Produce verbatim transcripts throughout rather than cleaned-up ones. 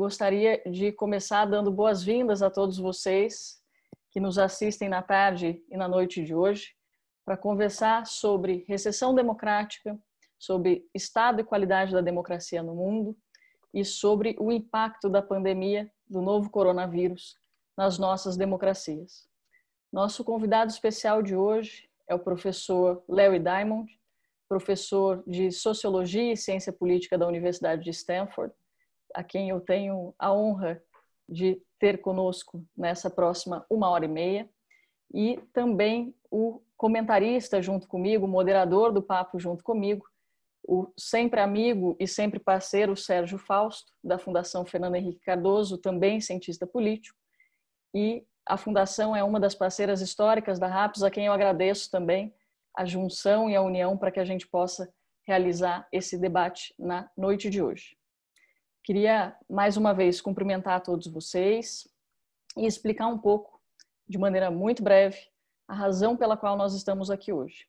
gostaria de começar dando boas-vindas a todos vocês que nos assistem na tarde e na noite de hoje para conversar sobre recessão democrática, sobre estado e qualidade da democracia no mundo e sobre o impacto da pandemia do novo coronavírus nas nossas democracias. Nosso convidado especial de hoje é o professor Larry Diamond, professor de Sociologia e Ciência Política da Universidade de Stanford, a quem eu tenho a honra de ter conosco nessa próxima uma hora e meia, e também o comentarista junto comigo, o moderador do papo junto comigo, o sempre amigo e sempre parceiro Sérgio Fausto, da Fundação Fernando Henrique Cardoso, também cientista político, e a Fundação é uma das parceiras históricas da RAPS, a quem eu agradeço também a junção e a união para que a gente possa realizar esse debate na noite de hoje. Queria, mais uma vez, cumprimentar a todos vocês e explicar um pouco, de maneira muito breve, a razão pela qual nós estamos aqui hoje.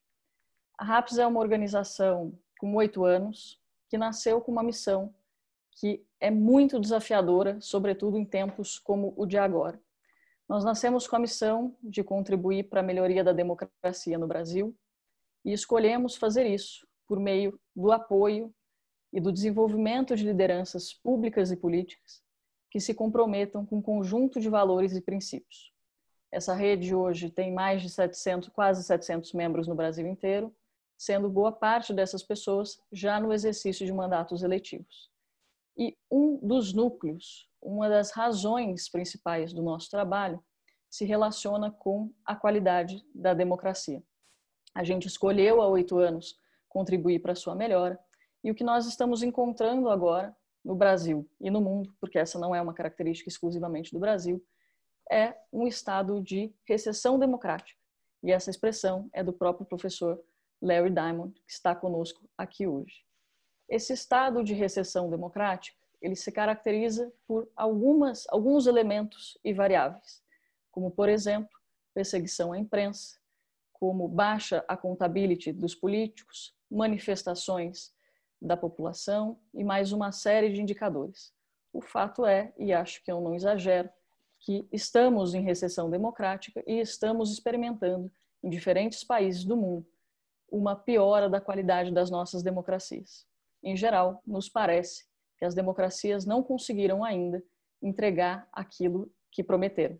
A RAPS é uma organização com oito anos, que nasceu com uma missão que é muito desafiadora, sobretudo em tempos como o de agora. Nós nascemos com a missão de contribuir para a melhoria da democracia no Brasil e escolhemos fazer isso por meio do apoio e do desenvolvimento de lideranças públicas e políticas que se comprometam com um conjunto de valores e princípios. Essa rede hoje tem mais de setecentos, quase setecentos membros no Brasil inteiro, sendo boa parte dessas pessoas já no exercício de mandatos eletivos. E um dos núcleos, uma das razões principais do nosso trabalho, se relaciona com a qualidade da democracia. A gente escolheu há oito anos contribuir para a sua melhora, e o que nós estamos encontrando agora no Brasil e no mundo, porque essa não é uma característica exclusivamente do Brasil, é um estado de recessão democrática. E essa expressão é do próprio professor Larry Diamond, que está conosco aqui hoje. Esse estado de recessão democrática, ele se caracteriza por algumas, alguns elementos e variáveis, como, por exemplo, perseguição à imprensa, como baixa accountability dos políticos, manifestações da população e mais uma série de indicadores. O fato é, e acho que eu não exagero, que estamos em recessão democrática e estamos experimentando em diferentes países do mundo uma piora da qualidade das nossas democracias. Em geral, nos parece que as democracias não conseguiram ainda entregar aquilo que prometeram.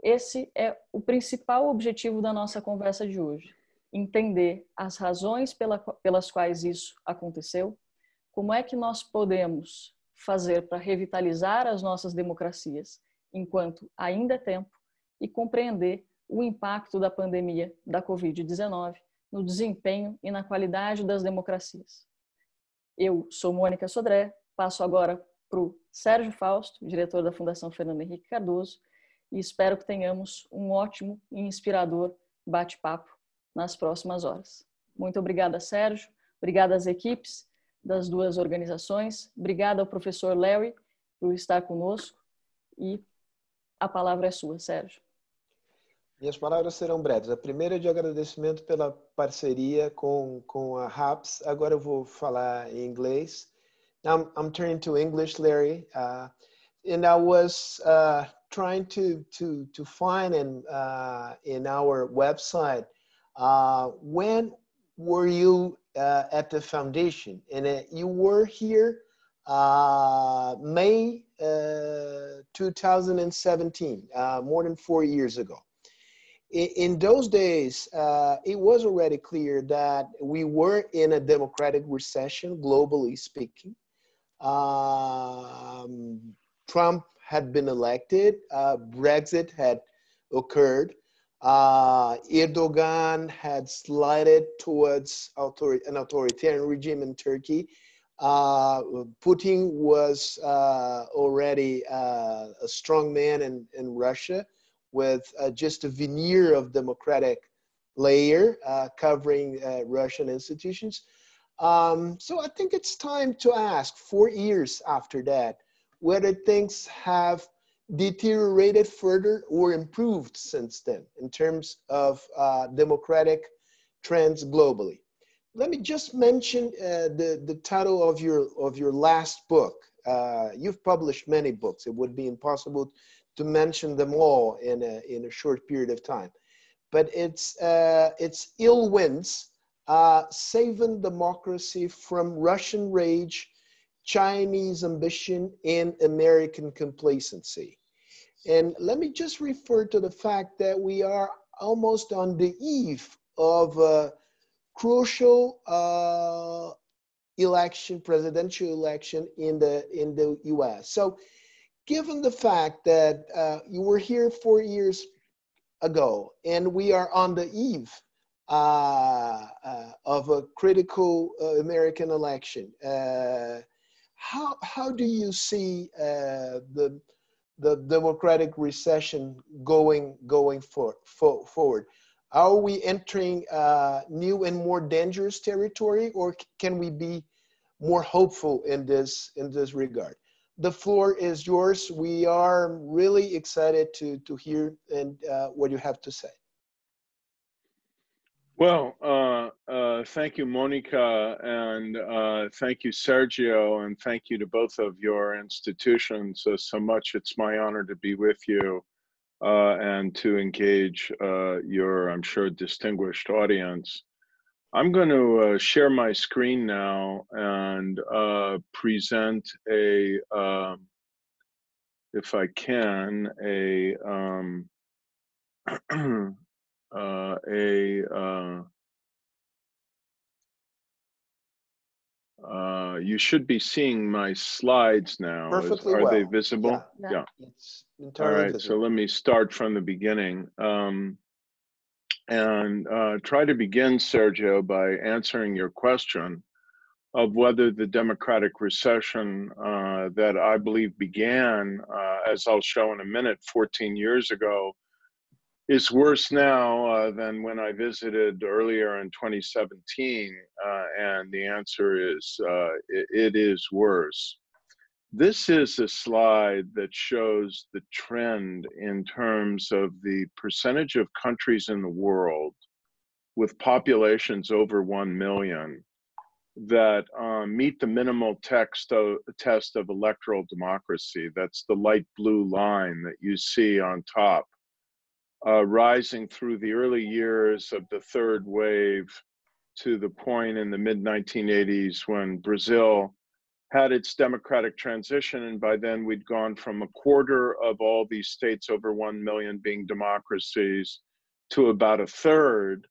Esse é o principal objetivo da nossa conversa de hoje, entender as razões pela, pelas quais isso aconteceu, como é que nós podemos fazer para revitalizar as nossas democracias enquanto ainda é tempo e compreender o impacto da pandemia da covid dezenove no desempenho e na qualidade das democracias. Eu sou Mônica Sodré, passo agora para o Sérgio Fausto, diretor da Fundação Fernando Henrique Cardoso, e espero que tenhamos um ótimo e inspirador bate-papo nas próximas horas. Muito obrigada, Sérgio, obrigada às equipes das duas organizações, obrigada ao professor Larry por estar conosco e a palavra é sua, Sérgio. Minhas palavras serão breves. A primeira é de agradecimento pela parceria com, com a RAPS. Agora eu vou falar em inglês. Now I'm, I'm turning to English, Larry. Uh, and I was uh, trying to, to, to find in, uh, in our website, uh, when were you uh, at the foundation? And uh, you were here uh, May uh, two thousand seventeen, uh, more than four years ago. In those days, uh, it was already clear that we were in a democratic recession, globally speaking. Um, Trump had been elected. Uh, Brexit had occurred. Uh, Erdogan had slided towards author- an authoritarian regime in Turkey. Uh, Putin was uh, already uh, a strong man in, in Russia, with uh, just a veneer of democratic layer uh, covering uh, Russian institutions. Um, so I think it's time to ask, four years after that, whether things have deteriorated further or improved since then in terms of uh, democratic trends globally. Let me just mention uh, the, the title of your, of your last book, uh, you've published many books. It would be impossible to mention them all in a, in a short period of time. But it's, uh, it's Ill Winds, uh, Saving Democracy from Russian Rage, Chinese Ambition, and American Complacency. And let me just refer to the fact that we are almost on the eve of a crucial uh, election, presidential election in the, in the U S. So given the fact that uh, you were here four years ago and we are on the eve uh, uh, of a critical uh, American election, uh, how, how do you see uh, the the democratic recession going going for, for, forward? Are we entering uh, new and more dangerous territory, or can we be more hopeful in this in this regard? The floor is yours. We are really excited to to hear and uh, what you have to say. Well, uh, uh, thank you, Monica, and uh, thank you, Sergio, and thank you to both of your institutions uh, so much. It's my honor to be with you uh, and to engage uh, your, I'm sure, distinguished audience. I'm going to uh, share my screen now and uh, present a, uh, if I can, a, um, Uh, a uh, uh, you should be seeing my slides now. Perfectly Is, are well. They visible? Yeah, yeah. yeah. It's entirely All right. Visible. So let me start from the beginning um, and uh, try to begin, Sergio, by answering your question of whether the democratic recession uh, that I believe began, uh, as I'll show in a minute, fourteen years ago, it's worse now uh, than when I visited earlier in twenty seventeen, uh, and the answer is uh, it, it is worse. This is a slide that shows the trend in terms of the percentage of countries in the world with populations over one million that uh, meet the minimal text of, test of electoral democracy. That's the light blue line that you see on top. Uh, rising through the early years of the third wave to the point in the mid nineteen eighties when Brazil had its democratic transition, and by then we'd gone from a quarter of all these states over one million being democracies to about a third.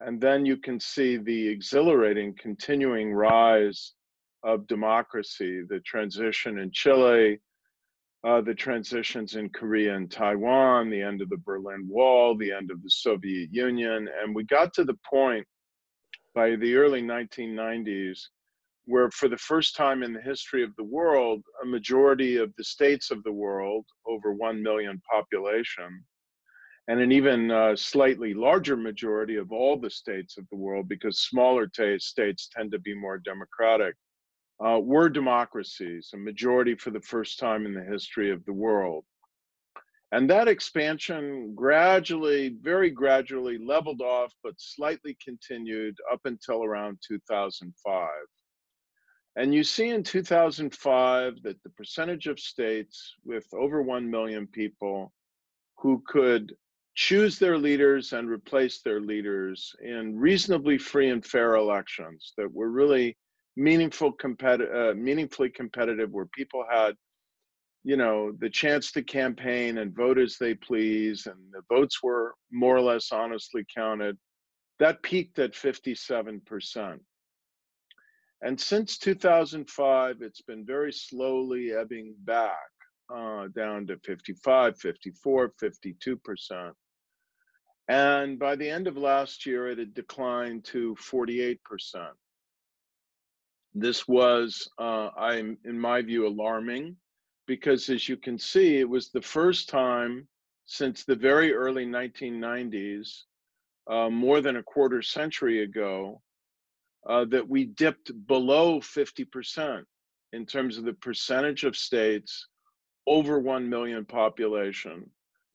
And then you can see the exhilarating continuing rise of democracy, the transition in Chile, Uh, the transitions in Korea and Taiwan, the end of the Berlin Wall, the end of the Soviet Union. And we got to the point by the early nineteen nineties where for the first time in the history of the world, a majority of the states of the world, over one million population, and an even uh, slightly larger majority of all the states of the world, because smaller states tend to be more democratic, Uh, were democracies, a majority for the first time in the history of the world. And that expansion gradually, very gradually leveled off, but slightly continued up until around two thousand five. And you see in two thousand five that the percentage of states with over one million people who could choose their leaders and replace their leaders in reasonably free and fair elections that were really meaningful, competi- uh, meaningfully competitive, where people had, you know, the chance to campaign and vote as they please, and the votes were more or less honestly counted, that peaked at fifty-seven percent. And since two thousand five, it's been very slowly ebbing back uh, down to fifty-five, fifty-four, fifty-two percent. And by the end of last year, it had declined to forty-eight percent. This was, uh, I'm, in my view, alarming, because as you can see, it was the first time since the very early nineteen nineties, uh, more than a quarter century ago, uh, that we dipped below fifty percent in terms of the percentage of states over one million population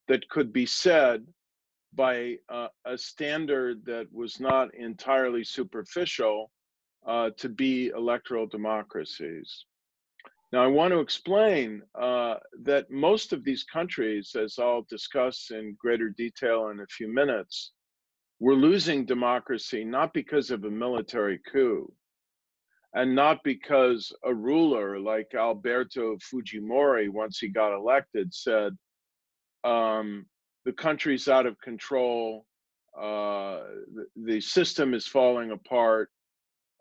that could be said by uh, a standard that was not entirely superficial, Uh, to be electoral democracies. Now, I want to explain uh, that most of these countries, as I'll discuss in greater detail in a few minutes, were losing democracy not because of a military coup and not because a ruler like Alberto Fujimori, once he got elected, said, um, the country's out of control, uh, the, the system is falling apart,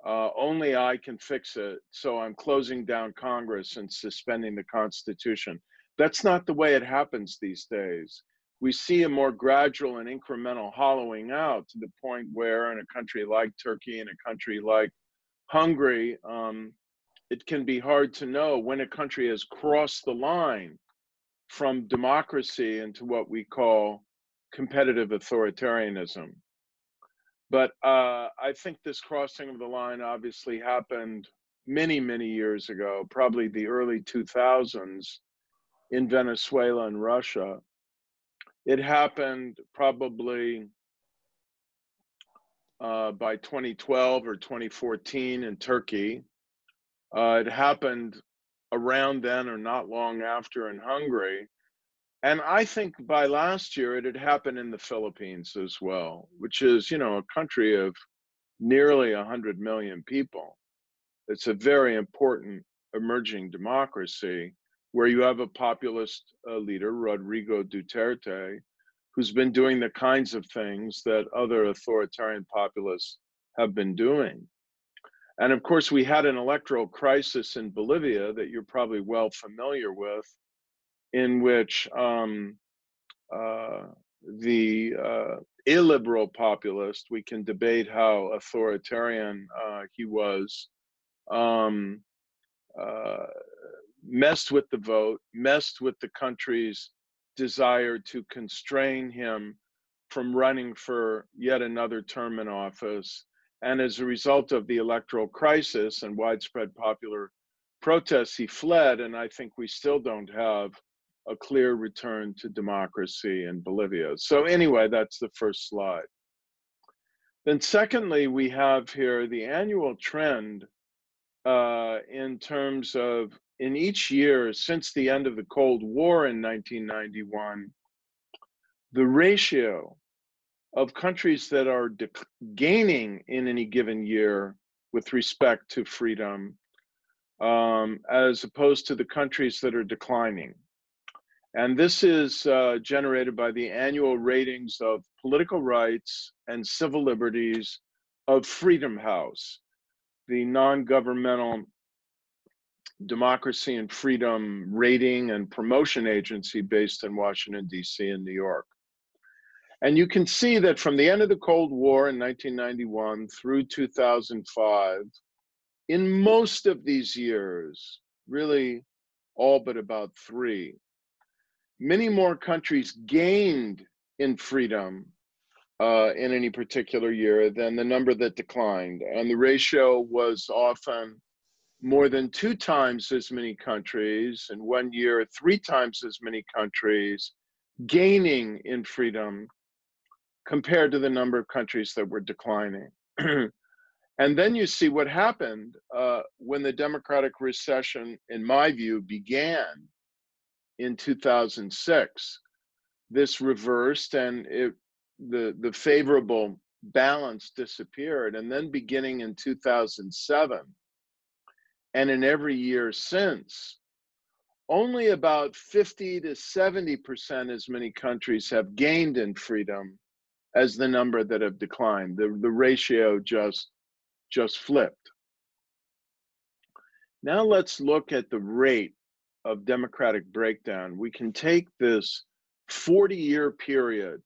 Uh, only I can fix it, so I'm closing down Congress and suspending the Constitution. That's not the way it happens these days. We see a more gradual and incremental hollowing out to the point where in a country like Turkey and a country like Hungary, um, it can be hard to know when a country has crossed the line from democracy into what we call competitive authoritarianism. But uh, I think this crossing of the line obviously happened many, many years ago, probably the early two thousands in Venezuela and Russia. It happened probably uh, by twenty twelve or twenty fourteen in Turkey. Uh, it happened around then or not long after in Hungary. And I think by last year, it had happened in the Philippines as well, which is, you know, a country of nearly one hundred million people. It's a very important emerging democracy where you have a populist uh, leader, Rodrigo Duterte, who's been doing the kinds of things that other authoritarian populists have been doing. And of course, we had an electoral crisis in Bolivia that you're probably well familiar with, in which um, uh, the uh, illiberal populist, we can debate how authoritarian uh, he was, um, uh, messed with the vote, messed with the country's desire to constrain him from running for yet another term in office. And as a result of the electoral crisis and widespread popular protests, he fled, and I think we still don't have a clear return to democracy in Bolivia. So anyway, that's the first slide. Then secondly, we have here the annual trend uh, in terms of, in each year since the end of the Cold War in nineteen ninety-one, the ratio of countries that are gaining in any given year with respect to freedom um, as opposed to the countries that are declining. And this is uh, generated by the annual ratings of political rights and civil liberties of Freedom House, the non-governmental democracy and freedom rating and promotion agency based in Washington, D C and New York. And you can see that from the end of the Cold War in nineteen ninety-one through two thousand five, in most of these years, really all but about three, many more countries gained in freedom uh, in any particular year than the number that declined. And the ratio was often more than two times as many countries, in one year, three times as many countries gaining in freedom compared to the number of countries that were declining. And then you see what happened uh, when the democratic recession, in my view, began in two thousand six, this reversed and it, the, the favorable balance disappeared. And then beginning in two thousand seven, and in every year since, only about fifty to seventy percent as many countries have gained in freedom as the number that have declined. The, the ratio just, just flipped. Now let's look at the rate of democratic breakdown. We can take this forty year period,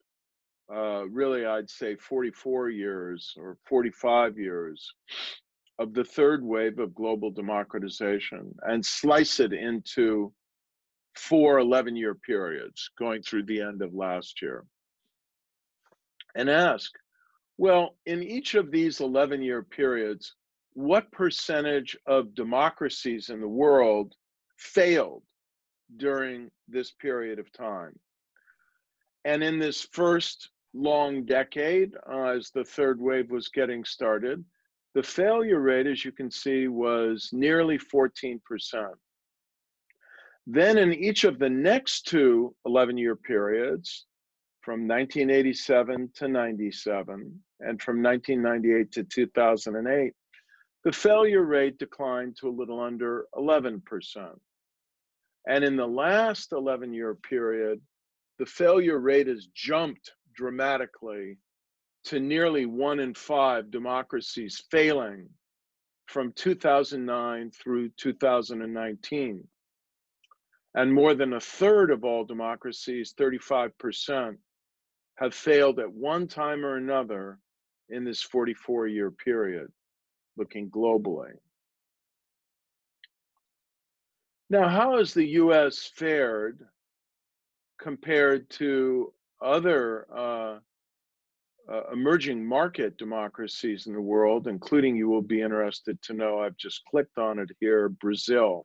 uh, really I'd say forty-four years or forty-five years of the third wave of global democratization and slice it into four eleven year periods going through the end of last year and ask, well, in each of these eleven year periods, what percentage of democracies in the world failed during this period of time? And in this first long decade, uh, as the third wave was getting started, the failure rate, as you can see, was nearly fourteen percent. Then in each of the next two eleven-year periods, from nineteen eighty-seven to ninety-seven, and from nineteen ninety-eight to two thousand eight, the failure rate declined to a little under eleven percent. And in the last eleven-year period, the failure rate has jumped dramatically to nearly one in five democracies failing from two thousand nine through two thousand nineteen. And more than a third of all democracies, thirty-five percent, have failed at one time or another in this forty-four-year period, looking globally. Now, how has the U S fared compared to other uh, uh, emerging market democracies in the world, including, you will be interested to know, I've just clicked on it here, Brazil.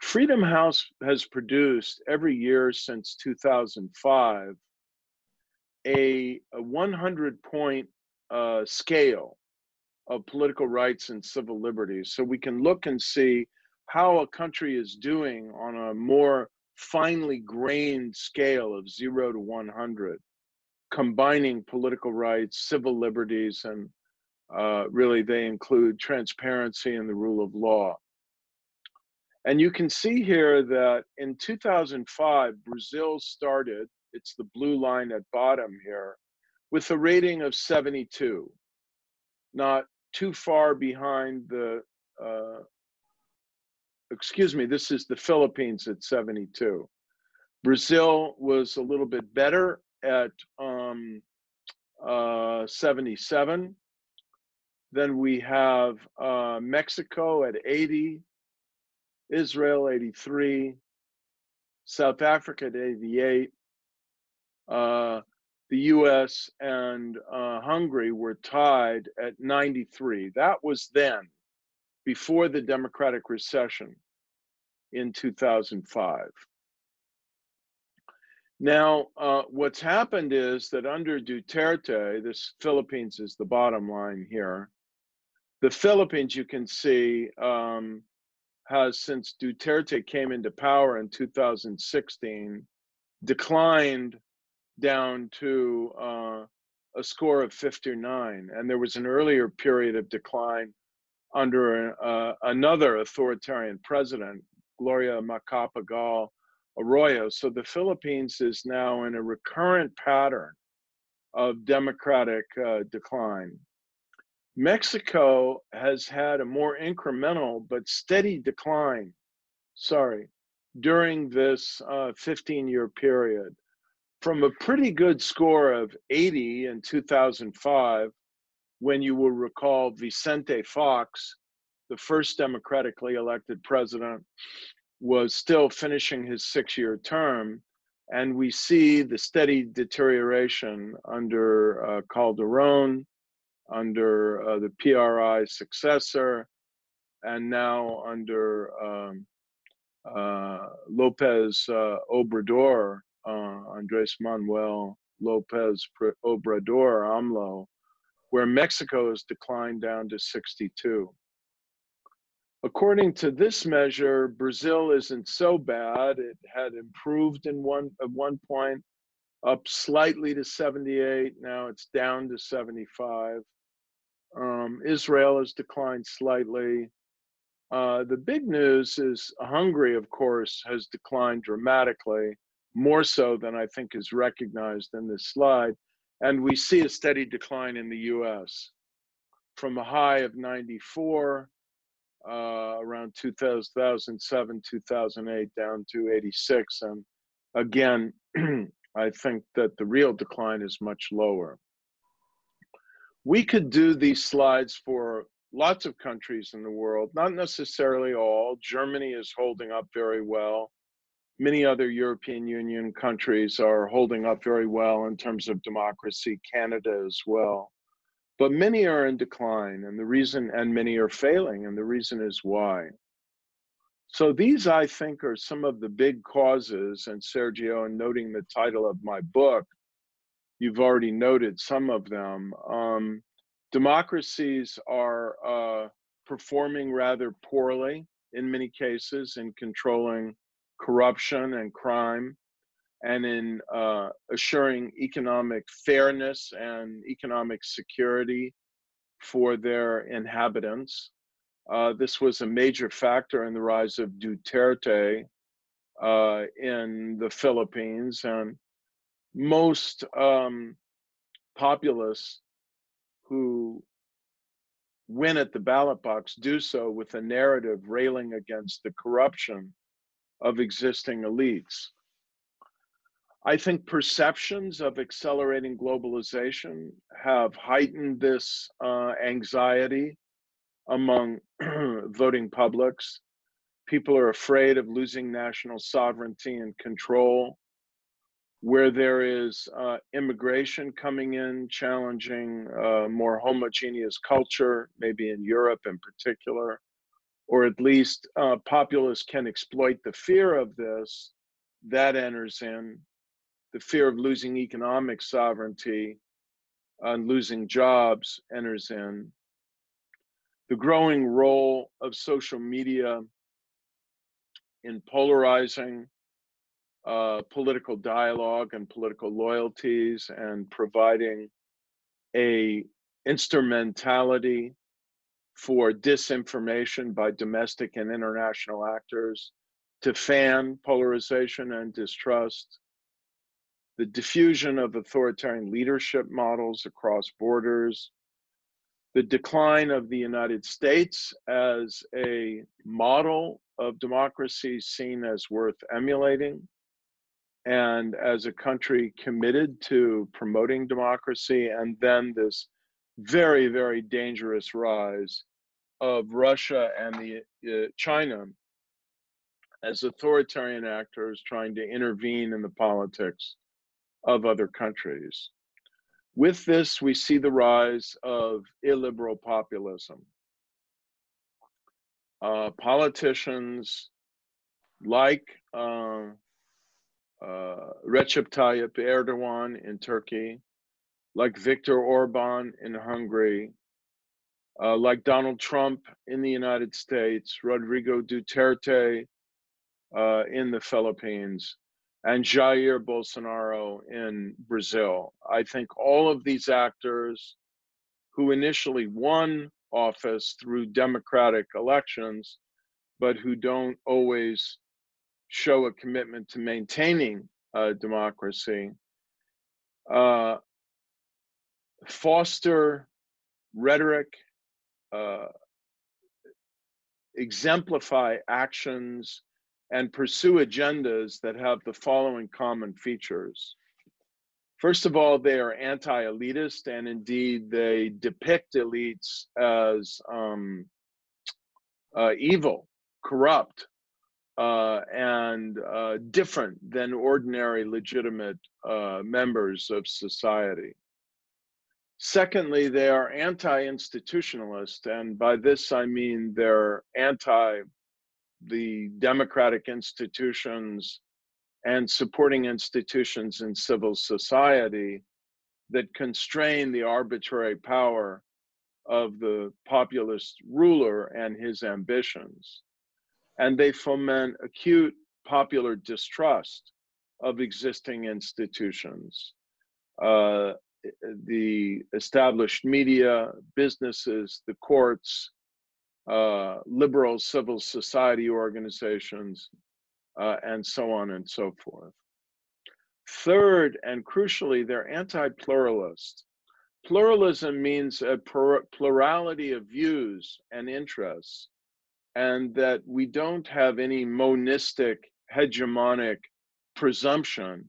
Freedom House has produced every year since two thousand five a one hundred point uh, scale of political rights and civil liberties. So we can look and see how a country is doing on a more finely grained scale of zero to one hundred, combining political rights, civil liberties, and uh, really they include transparency and the rule of law. And you can see here that in two thousand five, Brazil started, it's the blue line at bottom here, with a rating of seventy-two, not too far behind the, uh, excuse me, this is the Philippines at seventy-two. Brazil was a little bit better at um, uh, seventy-seven. Then we have uh, Mexico at eighty. Israel, eighty-three, South Africa at eighty-eight, uh, the U S and uh, Hungary were tied at ninety-three. That was then, before the democratic recession in two thousand five. Now, uh, what's happened is that under Duterte, this Philippines is the bottom line here, the Philippines, you can see, um, has since Duterte came into power in two thousand sixteen, declined down to uh, a score of fifty-nine. And there was an earlier period of decline under uh, another authoritarian president, Gloria Macapagal Arroyo. So the Philippines is now in a recurrent pattern of democratic uh, decline. Mexico has had a more incremental but steady decline, sorry, during this uh, fifteen-year period, from a pretty good score of eighty in two thousand five, when you will recall Vicente Fox, the first democratically elected president, was still finishing his six-year term, and we see the steady deterioration under uh, Calderon, under uh, the P R I successor, and now under um, uh, Lopez uh, Obrador, uh, Andres Manuel Lopez Obrador, AMLO, where Mexico has declined down to sixty-two. According to this measure, Brazil isn't so bad. It had improved in one, at one point, up slightly to seventy-eight, now it's down to seventy-five. Um, Israel has declined slightly. Uh, the big news is Hungary, of course, has declined dramatically, more so than I think is recognized in this slide. And we see a steady decline in the U S from a high of ninety-four, uh, around two thousand seven, two thousand eight, down to eighty-six. And again, I think that the real decline is much lower. We could do these slides for lots of countries in the world, not necessarily all. Germany is holding up very well. Many other European Union countries are holding up very well in terms of democracy, Canada as well. But many are in decline, and the reason, and many are failing, and the reason is why. So these, I think, are some of the big causes, and Sergio, in noting the title of my book, you've already noted some of them. Um, democracies are uh, performing rather poorly in many cases in controlling corruption and crime, and in uh, assuring economic fairness and economic security for their inhabitants. Uh, this was a major factor in the rise of Duterte uh, in the Philippines, and most um, populists who win at the ballot box do so with a narrative railing against the corruption of existing elites. I think perceptions of accelerating globalization have heightened this uh, anxiety among voting publics. People are afraid of losing national sovereignty and control. Where there is uh, immigration coming in, challenging uh, more homogeneous culture, maybe in Europe in particular, or at least uh, populists can exploit the fear of this, that enters in, the fear of losing economic sovereignty and losing jobs enters in. The growing role of social media in polarizing uh, political dialogue and political loyalties, and providing a instrumentality for disinformation by domestic and international actors to fan polarization and distrust. The diffusion of authoritarian leadership models across borders, the decline of the United States as a model of democracy seen as worth emulating, and as a country committed to promoting democracy, and then this very, very dangerous rise of Russia and the, uh, China as authoritarian actors trying to intervene in the politics of other countries. With this, we see the rise of illiberal populism. Uh, politicians like uh, uh, Recep Tayyip Erdogan in Turkey, like Viktor Orban in Hungary, uh, like Donald Trump in the United States, Rodrigo Duterte uh, in the Philippines, and Jair Bolsonaro in Brazil. I think all of these actors who initially won office through democratic elections, but who don't always show a commitment to maintaining uh, democracy, uh, foster rhetoric, uh, exemplify actions, and pursue agendas that have the following common features. First of all, they are anti-elitist, and indeed they depict elites as um, uh, evil, corrupt, uh, and uh, different than ordinary legitimate uh, members of society. Secondly, they are anti-institutionalist, and by this I mean they're anti the democratic institutions and supporting institutions in civil society that constrain the arbitrary power of the populist ruler and his ambitions. And they foment acute popular distrust of existing institutions, uh, the established media, businesses, the courts, Uh, liberal civil society organizations, uh, and so on and so forth. Third, and crucially, they're anti-pluralist. Pluralism means a plur plurality of views and interests, and that we don't have any monistic, hegemonic presumption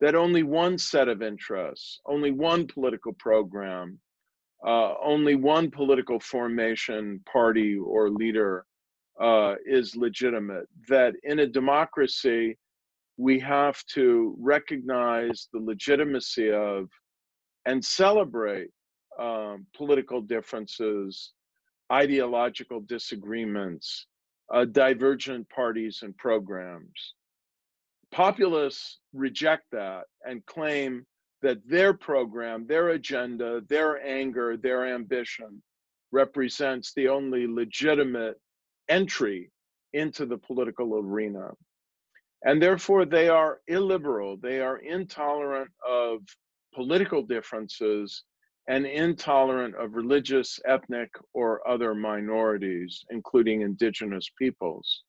that only one set of interests, only one political program, Uh, only one political formation, party, or leader uh, is legitimate. That in a democracy, we have to recognize the legitimacy of and celebrate um, political differences, ideological disagreements, uh, divergent parties and programs. Populists reject that and claim that their program, their agenda, their anger, their ambition represents the only legitimate entry into the political arena. And therefore, they are illiberal. They are intolerant of political differences and intolerant of religious, ethnic, or other minorities, including indigenous peoples.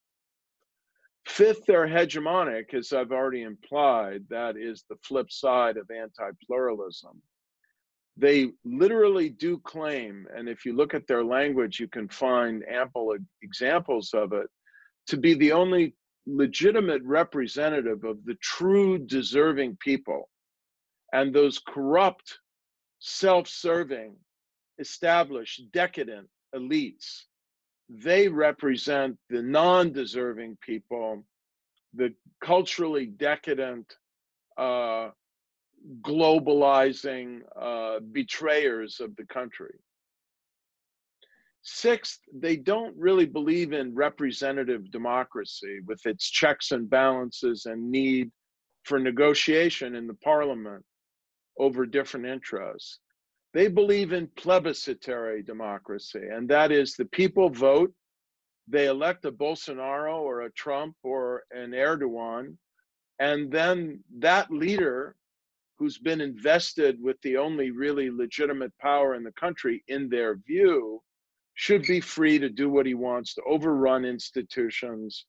Fifth, they're hegemonic, as I've already implied. That is the flip side of anti-pluralism. They literally do claim, and if you look at their language, you can find ample examples of it, to be the only legitimate representative of the true deserving people. And those corrupt, self-serving, established, decadent elites, they represent the non-deserving people, the culturally decadent, uh, globalizing uh, betrayers of the country. Sixth, they don't really believe in representative democracy with its checks and balances and need for negotiation in the parliament over different interests. They believe in plebiscitary democracy, and that is the people vote, they elect a Bolsonaro or a Trump or an Erdogan, and then that leader who's been invested with the only really legitimate power in the country, in their view, should be free to do what he wants, to overrun institutions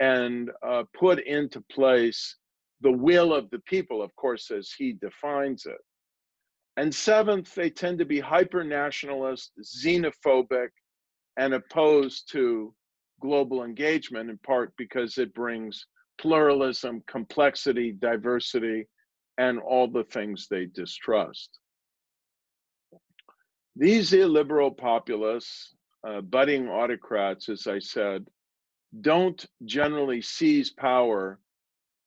and uh, put into place the will of the people, of course, as he defines it. And seventh, they tend to be hyper-nationalist, xenophobic, and opposed to global engagement, in part because it brings pluralism, complexity, diversity, and all the things they distrust. These illiberal populists, uh, budding autocrats, as I said, don't generally seize power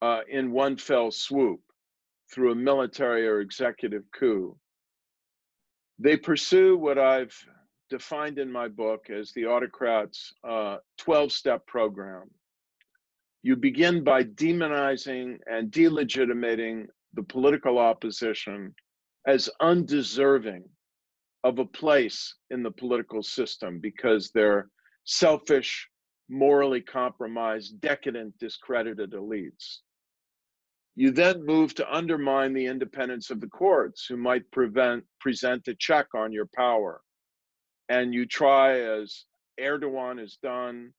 uh, in one fell swoop through a military or executive coup. They pursue what I've defined in my book as the autocrats' twelve-step uh, program. You begin by demonizing and delegitimating the political opposition as undeserving of a place in the political system because they're selfish, morally compromised, decadent, discredited elites. You then move to undermine the independence of the courts, who might prevent, present a check on your power. And you try, as Erdogan has done,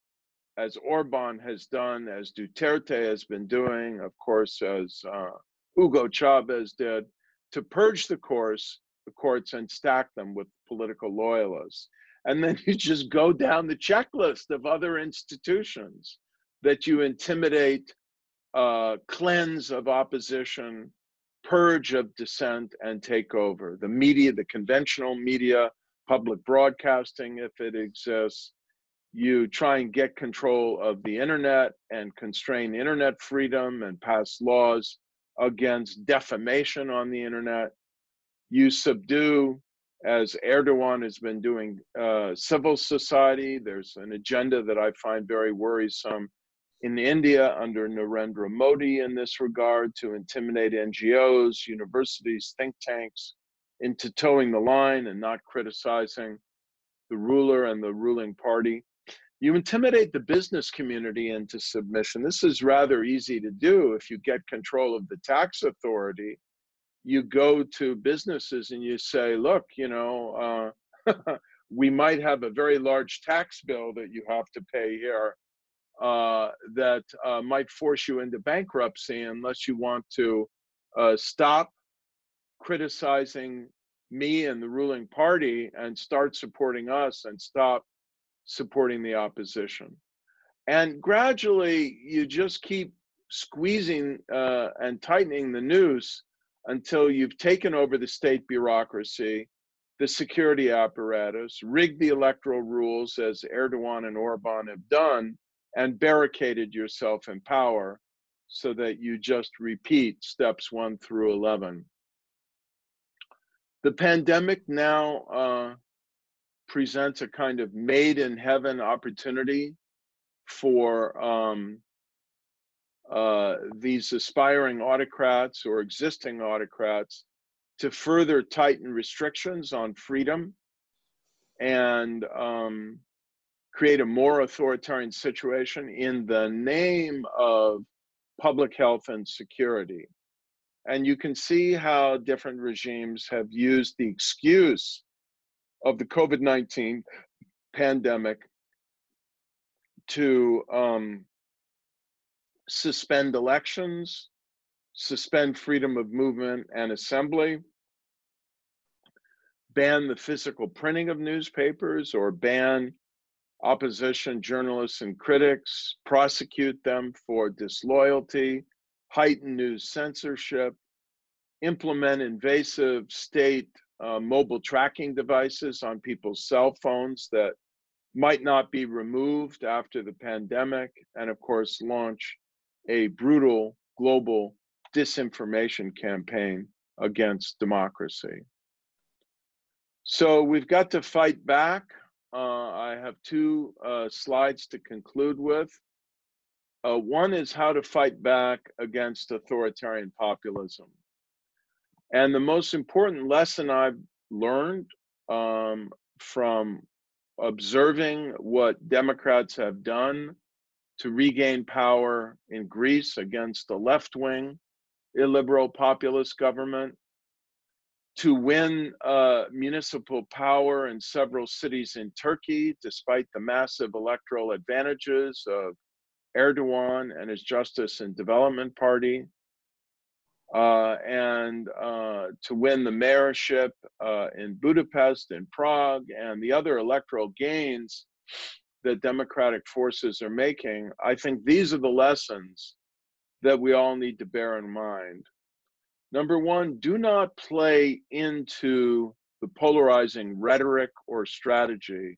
as Orban has done, as Duterte has been doing, of course, as uh, Hugo Chavez did, to purge the courts, the courts and stack them with political loyalists. And then you just go down the checklist of other institutions that you intimidate, uh, cleanse of opposition, purge of dissent, and take over. The media, the conventional media, public broadcasting, if it exists. You try and get control of the internet and constrain internet freedom and pass laws against defamation on the internet. You subdue, as Erdogan has been doing, uh, civil society. There's an agenda that I find very worrisome in India under Narendra Modi in this regard, to intimidate N G Os, universities, think tanks into towing the line and not criticizing the ruler and the ruling party. You intimidate the business community into submission. This is rather easy to do if you get control of the tax authority. You go to businesses and you say, look, you know, uh, we might have a very large tax bill that you have to pay here uh, that uh, might force you into bankruptcy unless you want to uh, stop criticizing me and the ruling party and start supporting us and stop supporting the opposition. And gradually, you just keep squeezing uh, and tightening the noose until you've taken over the state bureaucracy, the security apparatus, rigged the electoral rules as Erdogan and Orban have done, and barricaded yourself in power so that you just repeat steps one through eleven. The pandemic now uh, presents a kind of made in heaven opportunity for um, Uh, these aspiring autocrats or existing autocrats to further tighten restrictions on freedom and um, create a more authoritarian situation in the name of public health and security. And you can see how different regimes have used the excuse of the COVID nineteen pandemic to um, suspend elections, suspend freedom of movement and assembly, ban the physical printing of newspapers, or ban opposition journalists and critics, prosecute them for disloyalty, heighten news censorship, implement invasive state uh, mobile tracking devices on people's cell phones that might not be removed after the pandemic, and of course, launch a brutal global disinformation campaign against democracy. So we've got to fight back. Uh, I have two uh, slides to conclude with. Uh, one is how to fight back against authoritarian populism. And the most important lesson I've learned um, from observing what Democrats have done to regain power in Greece against the left-wing, illiberal populist government, to win uh, municipal power in several cities in Turkey, despite the massive electoral advantages of Erdogan and his Justice and Development Party, uh, and uh, to win the mayorship uh, in Budapest, in Prague, and the other electoral gains that democratic forces are making. I think these are the lessons that we all need to bear in mind. Number one, do not play into the polarizing rhetoric or strategy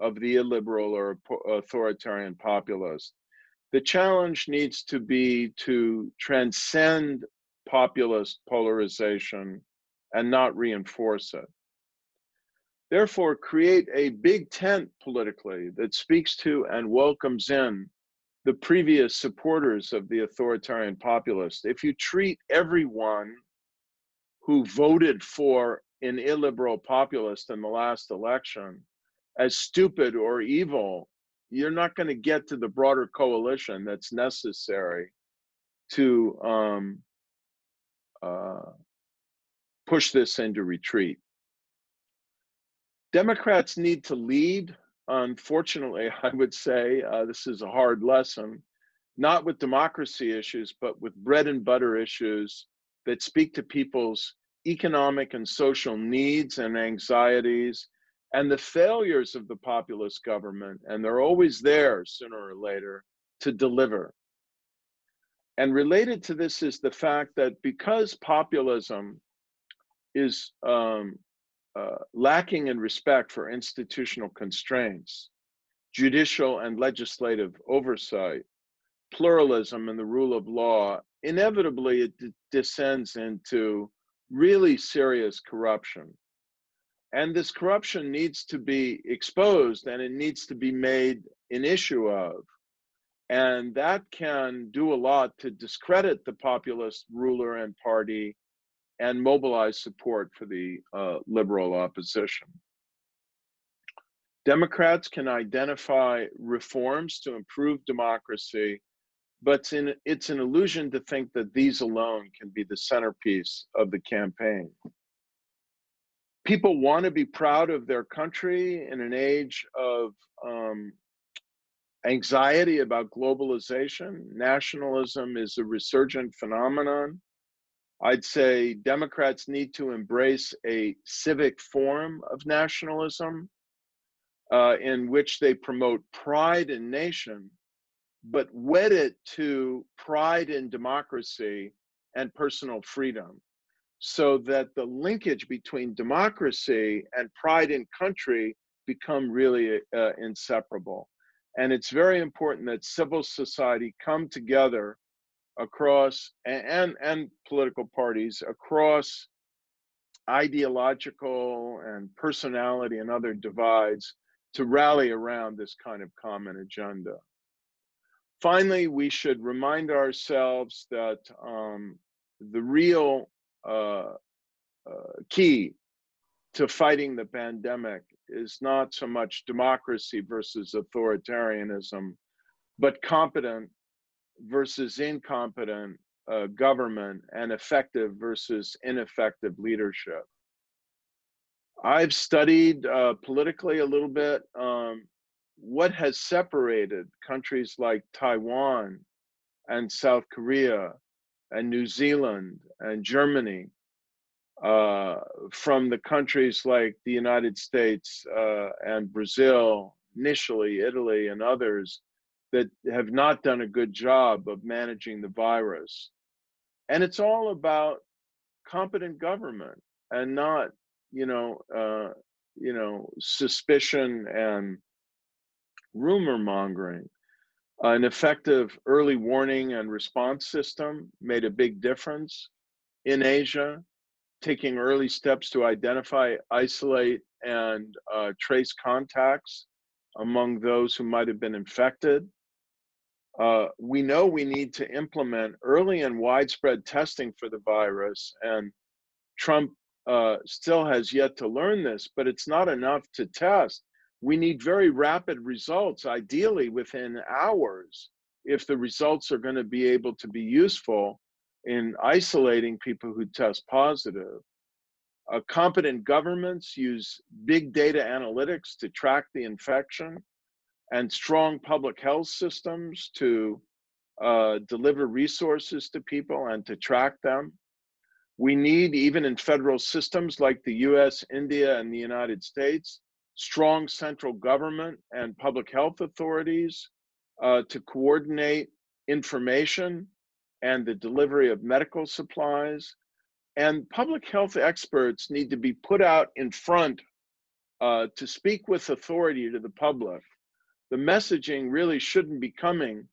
of the illiberal or authoritarian populist. The challenge needs to be to transcend populist polarization and not reinforce it. Therefore, create a big tent politically that speaks to and welcomes in the previous supporters of the authoritarian populist. If you treat everyone who voted for an illiberal populist in the last election as stupid or evil, you're not going to get to the broader coalition that's necessary to um, uh, push this into retreat. Democrats need to lead. Unfortunately, I would say uh, this is a hard lesson, not with democracy issues, but with bread and butter issues that speak to people's economic and social needs and anxieties and the failures of the populist government. And they're always there sooner or later to deliver. And related to this is the fact that because populism is um, Uh, lacking in respect for institutional constraints, judicial and legislative oversight, pluralism and the rule of law, inevitably it descends into really serious corruption. And this corruption needs to be exposed and it needs to be made an issue of. And that can do a lot to discredit the populist ruler and party and mobilize support for the uh, liberal opposition. Democrats can identify reforms to improve democracy, but it's, in, it's an illusion to think that these alone can be the centerpiece of the campaign. People want to be proud of their country in an age of um, anxiety about globalization. Nationalism is a resurgent phenomenon. I'd say Democrats need to embrace a civic form of nationalism uh, in which they promote pride in nation, but wed it to pride in democracy and personal freedom, so that the linkage between democracy and pride in country become really uh, inseparable. And it's very important that civil society come together across and, and and political parties, across ideological and personality and other divides, to rally around this kind of common agenda. Finally, we should remind ourselves that um, the real uh, uh, key to fighting the pandemic is not so much democracy versus authoritarianism, but competent versus incompetent uh, government and effective versus ineffective leadership. I've studied uh, politically a little bit um, what has separated countries like Taiwan and South Korea and New Zealand and Germany uh, from the countries like the United States uh, and Brazil, initially Italy and others that have not done a good job of managing the virus. And it's all about competent government and not, you know, uh, you know, suspicion and rumor mongering. An effective early warning and response system made a big difference in Asia, taking early steps to identify, isolate, and uh, trace contacts among those who might have been infected. Uh, we know we need to implement early and widespread testing for the virus, and Trump uh, still has yet to learn this, but it's not enough to test. We need very rapid results, ideally within hours, if the results are going to be able to be useful in isolating people who test positive. Uh, competent governments use big data analytics to track the infection and strong public health systems to uh, deliver resources to people and to track them. We need, even in federal systems like the U S, India, and the United States, strong central government and public health authorities uh, to coordinate information and the delivery of medical supplies. And public health experts need to be put out in front uh, to speak with authority to the public. The messaging really shouldn't be coming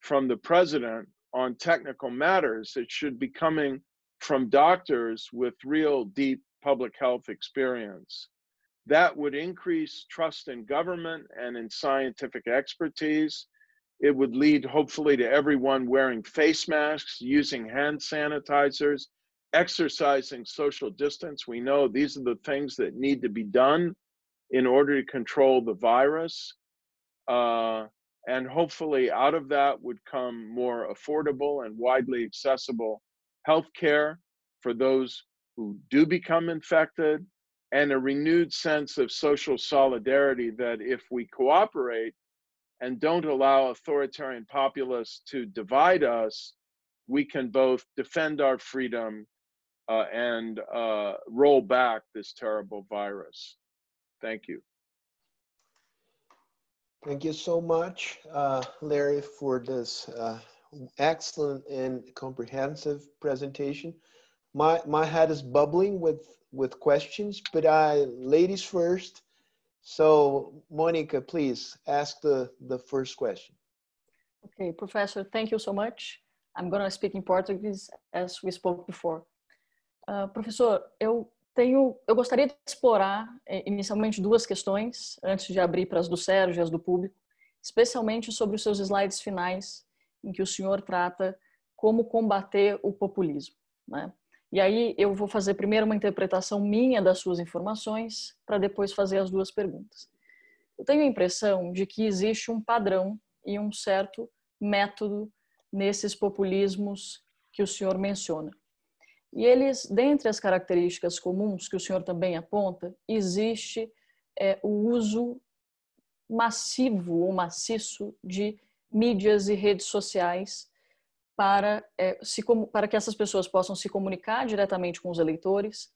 from the president on technical matters. It should be coming from doctors with real deep public health experience. That would increase trust in government and in scientific expertise. It would lead, hopefully, to everyone wearing face masks, using hand sanitizers, exercising social distance. We know these are the things that need to be done in order to control the virus. Uh, and hopefully out of that would come more affordable and widely accessible healthcare for those who do become infected, and a renewed sense of social solidarity that if we cooperate and don't allow authoritarian populists to divide us, we can both defend our freedom uh, and uh, roll back this terrible virus. Thank you. Thank you so much, uh, Larry, for this uh, excellent and comprehensive presentation. My, my head is bubbling with with questions, but I, ladies first. So Monica, please ask the, the first question. Okay, Professor, thank you so much. I'm gonna speak in Portuguese as we spoke before. Uh, professor, eu, tenho, eu gostaria de explorar inicialmente duas questões, antes de abrir para as do Sérgio e as do público, especialmente sobre os seus slides finais, em que o senhor trata como combater o populismo, né? E aí eu vou fazer primeiro uma interpretação minha das suas informações, para depois fazer as duas perguntas. Eu tenho a impressão de que existe um padrão e um certo método nesses populismos que o senhor menciona. E eles, dentre as características comuns que o senhor também aponta, existe é, o uso massivo ou maciço de mídias e redes sociais Para, é, se, para que essas pessoas possam se comunicar diretamente com os eleitores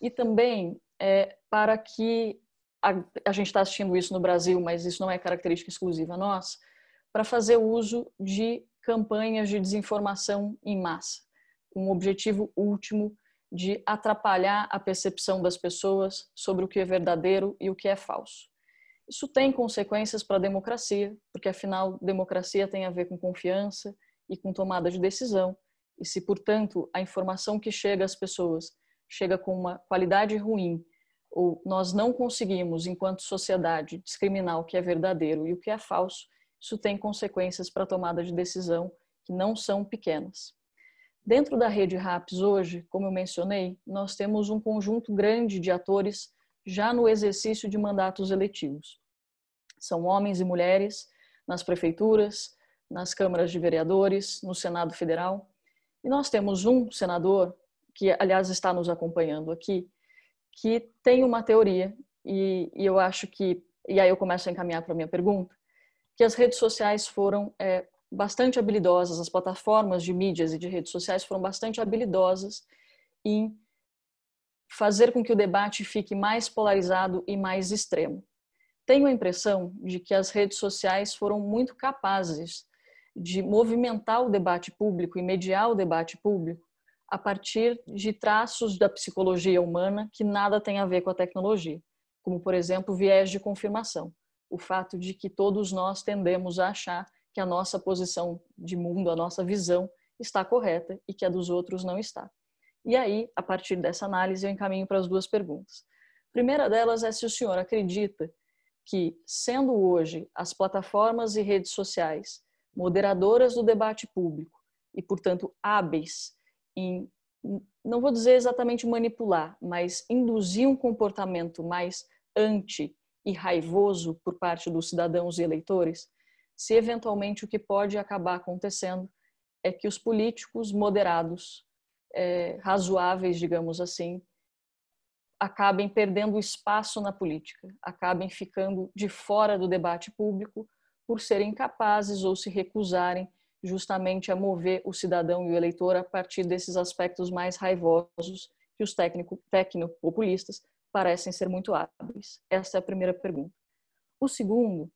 e também é, para que, a, a gente está assistindo isso no Brasil, mas isso não é característica exclusiva nossa, para fazer uso de campanhas de desinformação em massa, com o objetivo último de atrapalhar a percepção das pessoas sobre o que é verdadeiro e o que é falso. Isso tem consequências para a democracia, porque afinal democracia tem a ver com confiança e com tomada de decisão, e se, portanto, a informação que chega às pessoas chega com uma qualidade ruim, ou nós não conseguimos, enquanto sociedade, discriminar o que é verdadeiro e o que é falso, isso tem consequências para a tomada de decisão que não são pequenas. Dentro da rede RAPS hoje, como eu mencionei, nós temos um conjunto grande de atores já no exercício de mandatos eletivos. São homens e mulheres nas prefeituras, nas câmaras de vereadores, no Senado Federal. E nós temos um senador, que aliás está nos acompanhando aqui, que tem uma teoria, e, e eu acho que, e aí eu começo a encaminhar para a minha pergunta, que as redes sociais foram é, bastante habilidosas, as plataformas de mídias e de redes sociais foram bastante habilidosas em fazer com que o debate fique mais polarizado e mais extremo. Tenho a impressão de que as redes sociais foram muito capazes de movimentar o debate público e mediar o debate público a partir de traços da psicologia humana que nada tem a ver com a tecnologia, como, por exemplo, viés de confirmação. O fato de que todos nós tendemos a achar que a nossa posição de mundo, a nossa visão, está correta e que a dos outros não está. E aí, a partir dessa análise, eu encaminho para as duas perguntas. A primeira delas é se o senhor acredita que, sendo hoje as plataformas e redes sociais moderadoras do debate público e, portanto, hábeis em, não vou dizer exatamente manipular, mas induzir um comportamento mais anti e raivoso por parte dos cidadãos e eleitores, se eventualmente o que pode acabar acontecendo é que os políticos moderados, É, razoáveis, digamos assim, acabem perdendo espaço na política, acabem ficando de fora do debate público por serem incapazes ou se recusarem justamente a mover o cidadão e o eleitor a partir desses aspectos mais raivosos que os técnico, tecnopopulistas parecem ser muito hábeis. Essa é a primeira pergunta. O segundo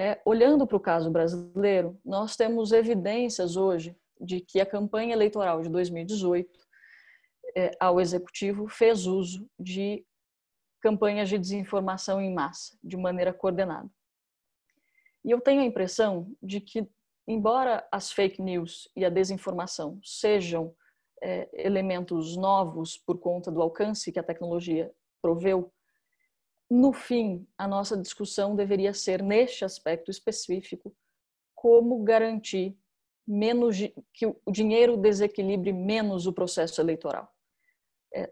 é, olhando para o caso brasileiro, nós temos evidências hoje de que a campanha eleitoral de dois mil e dezoito eh, ao Executivo fez uso de campanhas de desinformação em massa, de maneira coordenada. E eu tenho a impressão de que, embora as fake news e a desinformação sejam eh, elementos novos por conta do alcance que a tecnologia proveu, no fim, a nossa discussão deveria ser, neste aspecto específico, como garantir menos, que o dinheiro desequilibre menos o processo eleitoral.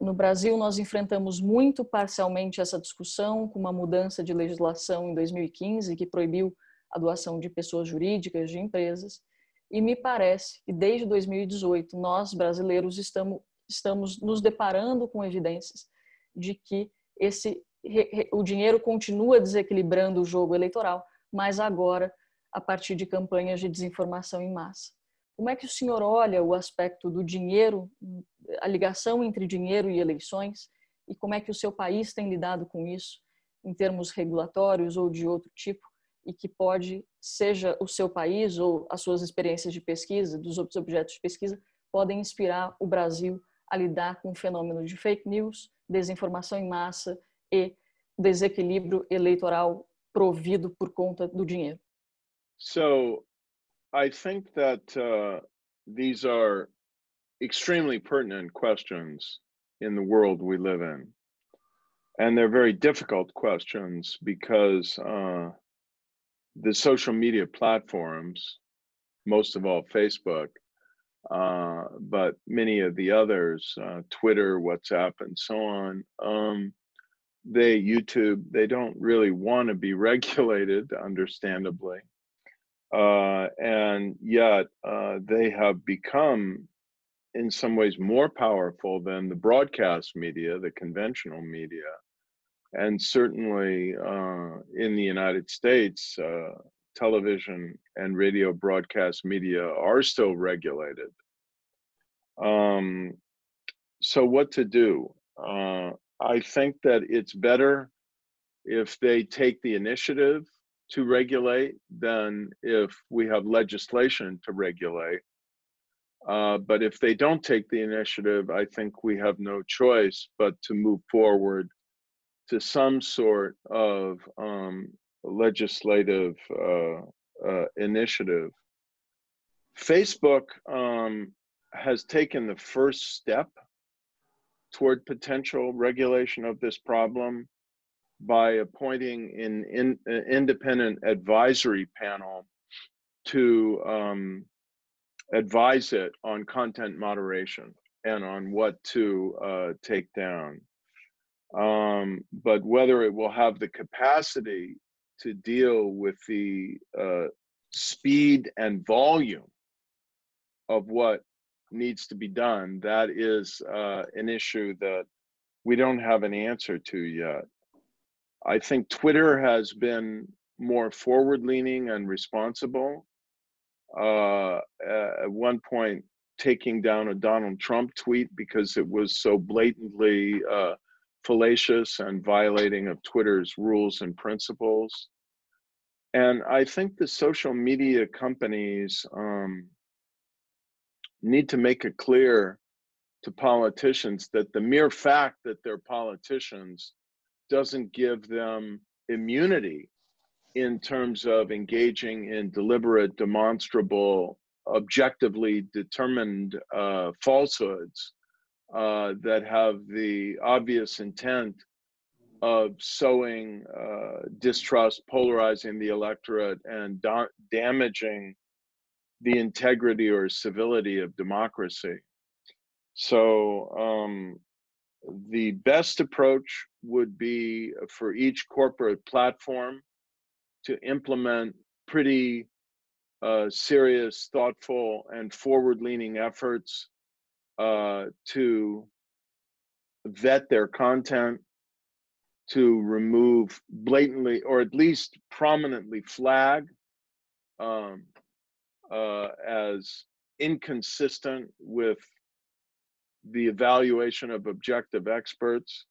No Brasil, nós enfrentamos muito parcialmente essa discussão com uma mudança de legislação em dois mil e quinze que proibiu a doação de pessoas jurídicas, de empresas, e me parece que desde dois mil e dezoito nós, brasileiros, estamos, estamos nos deparando com evidências de que esse, o dinheiro continua desequilibrando o jogo eleitoral, mas agora a partir de campanhas de desinformação em massa. Como é que o senhor olha o aspecto do dinheiro, a ligação entre dinheiro e eleições, e como é que o seu país tem lidado com isso, em termos regulatórios ou de outro tipo, e que pode, seja o seu país ou as suas experiências de pesquisa, dos outros objetos de pesquisa, podem inspirar o Brasil a lidar com o fenômeno de fake news, desinformação em massa e desequilíbrio eleitoral provido por conta do dinheiro? So I think that uh, these are extremely pertinent questions in the world we live in. And they're very difficult questions because uh, the social media platforms, most of all Facebook, uh, but many of the others, uh, Twitter, WhatsApp, and so on, um, they, YouTube, they don't really want to be regulated, understandably. Uh, and yet uh, they have become in some ways more powerful than the broadcast media, the conventional media. And certainly uh, in the United States, uh, television and radio broadcast media are still regulated. Um, so what to do? Uh, I think that it's better if they take the initiative to regulate than if we have legislation to regulate. Uh, but if they don't take the initiative, I think we have no choice but to move forward to some sort of um, legislative uh, uh, initiative. Facebook um, has taken the first step toward potential regulation of this problem by appointing an in, in, independent advisory panel to um, advise it on content moderation and on what to uh, take down. Um, but whether it will have the capacity to deal with the uh, speed and volume of what needs to be done, that is uh, an issue that we don't have an answer to yet. I think Twitter has been more forward-leaning and responsible. Uh, at one point, taking down a Donald Trump tweet because it was so blatantly uh, fallacious and violating of Twitter's rules and principles. And I think the social media companies um, need to make it clear to politicians that the mere fact that they're politicians doesn't give them immunity in terms of engaging in deliberate, demonstrable, objectively determined uh, falsehoods uh, that have the obvious intent of sowing uh, distrust, polarizing the electorate, and da- damaging the integrity or civility of democracy. So um, the best approach would be for each corporate platform to implement pretty uh, serious, thoughtful, and forward-leaning efforts uh, to vet their content, to remove blatantly, or at least prominently flag um, uh, as inconsistent with the evaluation of objective experts,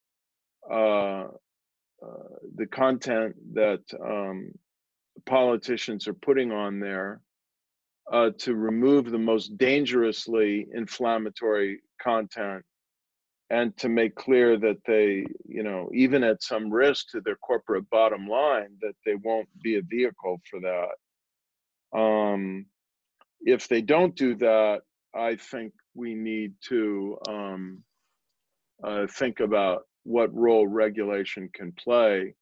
uh, uh, the content that um, politicians are putting on there, uh, to remove the most dangerously inflammatory content, and to make clear that they, you know, even at some risk to their corporate bottom line, that they won't be a vehicle for that. Um, if they don't do that, I think we need to um, uh, think about what role regulation can play.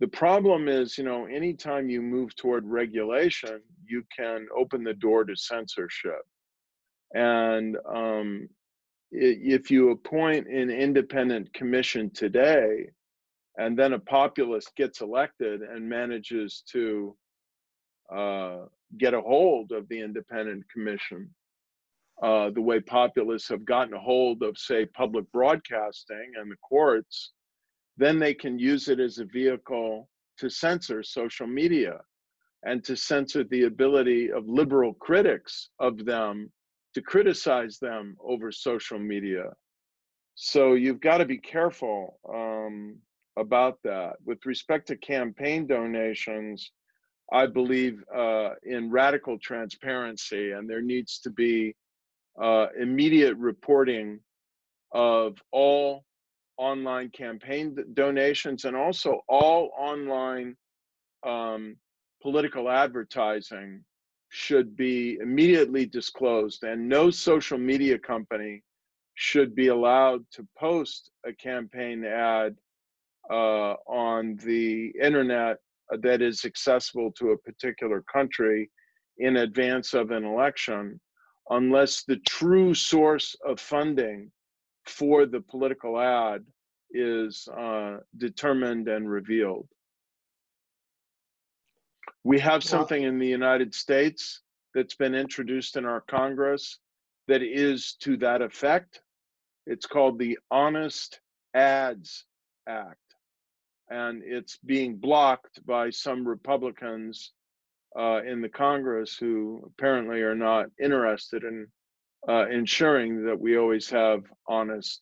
The problem is, you know, anytime you move toward regulation, you can open the door to censorship. And um, if you appoint an independent commission today, and then a populist gets elected and manages to uh, get a hold of the independent commission, Uh, the way populists have gotten a hold of, say, public broadcasting and the courts, then they can use it as a vehicle to censor social media and to censor the ability of liberal critics of them to criticize them over social media. So you've got to be careful um, about that. With respect to campaign donations, I believe uh, in radical transparency, and there needs to be Uh, immediate reporting of all online campaign donations and also all online um, political advertising should be immediately disclosed, and no social media company should be allowed to post a campaign ad uh, on the internet that is accessible to a particular country in advance of an election, unless the true source of funding for the political ad is uh, determined and revealed. We have something in the United States that's been introduced in our Congress that is to that effect. It's called the Honest Ads Act, and it's being blocked by some Republicans Uh, in the Congress, who apparently are not interested in uh, ensuring that we always have honest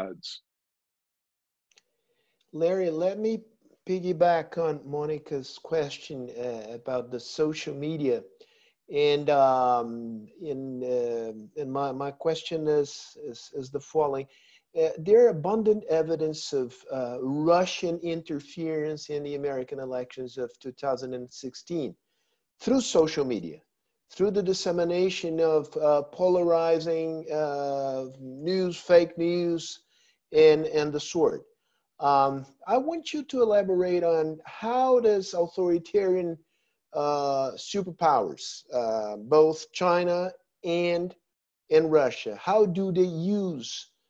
ads. Larry, let me piggyback on Monica's question uh, about the social media, and um, in uh, and my my question is is, is the following: uh, there are abundant evidence of uh, Russian interference in the American elections of two thousand sixteen. Through social media, through the dissemination of uh, polarizing uh, news, fake news, and, and the sort. Um, I want you to elaborate on how does authoritarian uh, superpowers, uh, both China and, and Russia, how do they use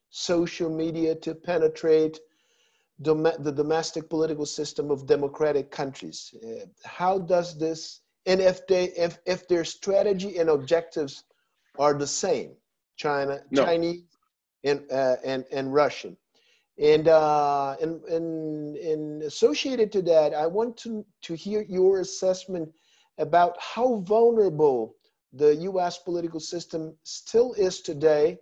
social media to penetrate dom the domestic political system of democratic countries? Uh, how does this, and if, they, if, if their strategy and objectives are the same, China, no. Chinese and, uh, and, and Russian. And, uh, and, and, and associated to that, I want to, to hear your assessment about how vulnerable the U S political system still is today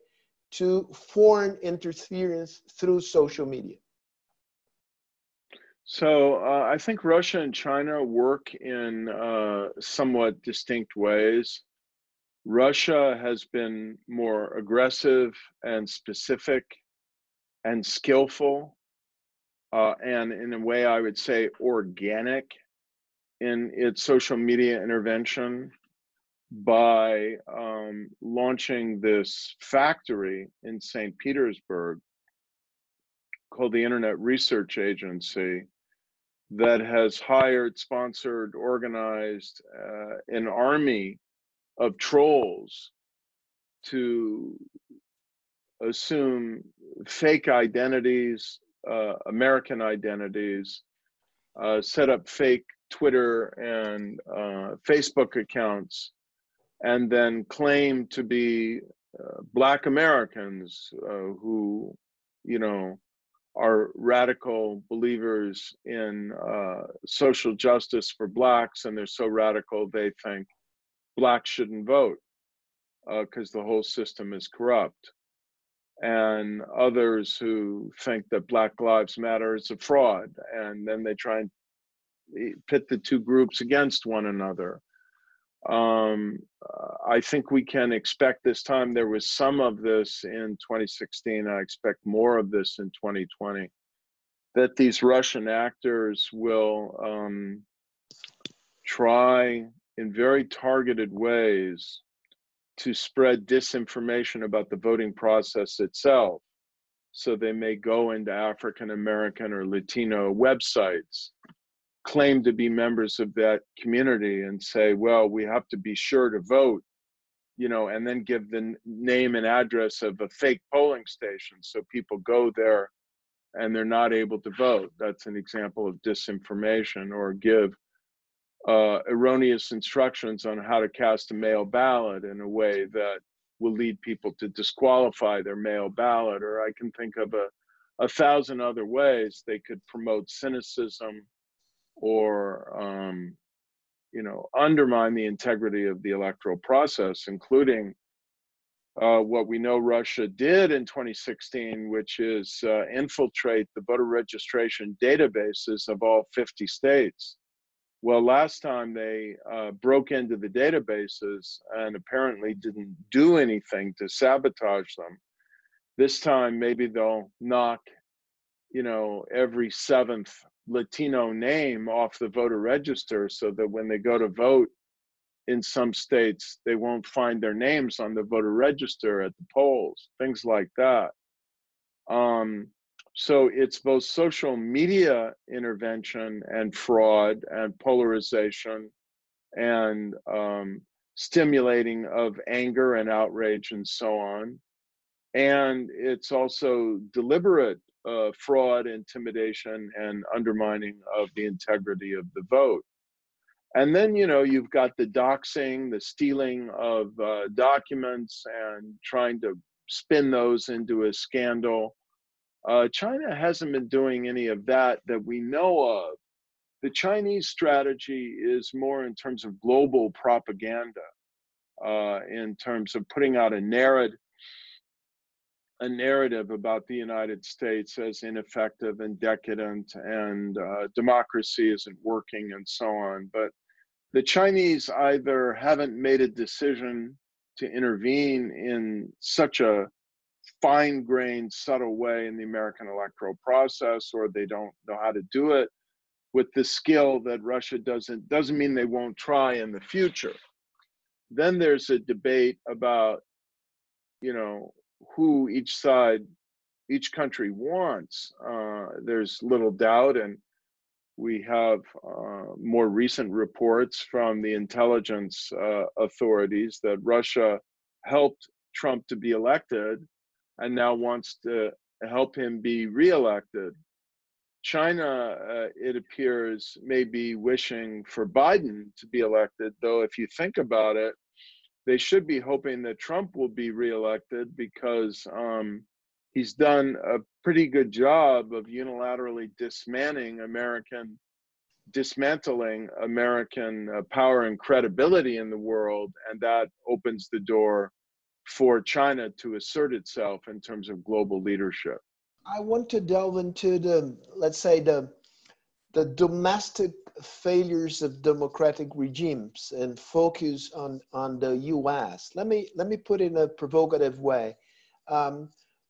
to foreign interference through social media. So uh, I think Russia and China work in uh, somewhat distinct ways. Russia has been more aggressive and specific and skillful, uh, and in a way I would say organic in its social media intervention by um, launching this factory in Saint Petersburg called the Internet Research Agency that has hired, sponsored, organized uh, an army of trolls to assume fake identities, uh, American identities, uh, set up fake Twitter and uh, Facebook accounts, and then claim to be uh, Black Americans uh, who, you know, are radical believers in uh, social justice for Blacks, and they're so radical they think Blacks shouldn't vote because uh, the whole system is corrupt. And others who think that Black Lives Matter is a fraud, and then they try and pit the two groups against one another. Um, I think we can expect this time, there was some of this in twenty sixteen, I expect more of this in twenty twenty, that these Russian actors will um, try in very targeted ways to spread disinformation about the voting process itself. So they may go into African American or Latino websites, claim to be members of that community and say, well, we have to be sure to vote, you know, and then give the name and address of a fake polling station. So people go there and they're not able to vote. That's an example of disinformation. Or give uh, erroneous instructions on how to cast a mail ballot in a way that will lead people to disqualify their mail ballot. Or I can think of a, a thousand other ways they could promote cynicism or, um, you know, undermine the integrity of the electoral process, including uh, what we know Russia did in twenty sixteen, which is uh, infiltrate the voter registration databases of all fifty states. Well, last time they uh, broke into the databases and apparently didn't do anything to sabotage them. This time, maybe they'll knock, you know, every seventh Latino name off the voter register so that when they go to vote in some states, they won't find their names on the voter register at the polls, things like that. Um, so it's both social media intervention and fraud and polarization and um, stimulating of anger and outrage and so on. And it's also deliberate Uh, fraud, intimidation, and undermining of the integrity of the vote. And then, you know, you've got the doxing, the stealing of uh, documents and trying to spin those into a scandal. Uh, China hasn't been doing any of that that we know of. The Chinese strategy is more in terms of global propaganda, uh, in terms of putting out a narrative a narrative about the United States as ineffective and decadent and uh, democracy isn't working and so on. But the Chinese either haven't made a decision to intervene in such a fine-grained, subtle way in the American electoral process, or they don't know how to do it with the skill that Russia doesn't, doesn't mean they won't try in the future. Then there's a debate about, you know, who each side, each country wants. Uh, there's little doubt, and we have uh, more recent reports from the intelligence uh, authorities that Russia helped Trump to be elected and now wants to help him be reelected. China, uh, it appears, may be wishing for Biden to be elected, though if you think about it, they should be hoping that Trump will be reelected because um, he's done a pretty good job of unilaterally dismantling American, dismantling American uh, power and credibility in the world, and that opens the door for China to assert itself in terms of global leadership. I want to delve into the, let's say, the the domestic failures of democratic regimes and focus on, on the U S. Let me, let me put it in a provocative way. Um,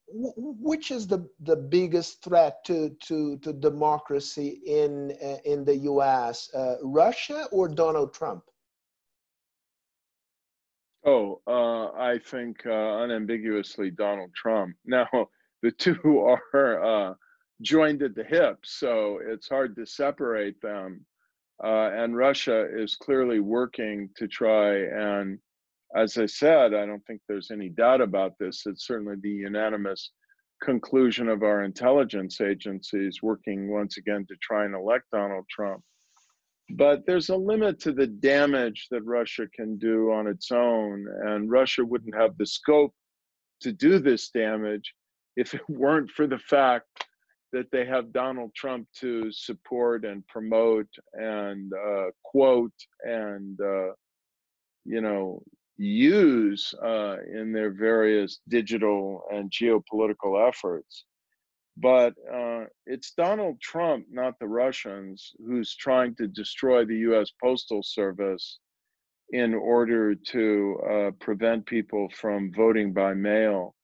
w- which is the, the biggest threat to, to, to democracy in, uh, in the U S? Uh, Russia or Donald Trump? Oh, uh, I think uh, unambiguously Donald Trump. Now, the two are uh, joined at the hip, so it's hard to separate them. Uh, and Russia is clearly working to try, and as I said, I don't think there's any doubt about this. It's certainly the unanimous conclusion of our intelligence agencies working once again to try and elect Donald Trump. But there's a limit to the damage that Russia can do on its own, and Russia wouldn't have the scope to do this damage if it weren't for the fact that they have Donald Trump to support and promote and uh, quote and, uh, you know, use uh, in their various digital and geopolitical efforts. But uh, it's Donald Trump, not the Russians, who's trying to destroy the U S Postal Service in order to uh, prevent people from voting by mail.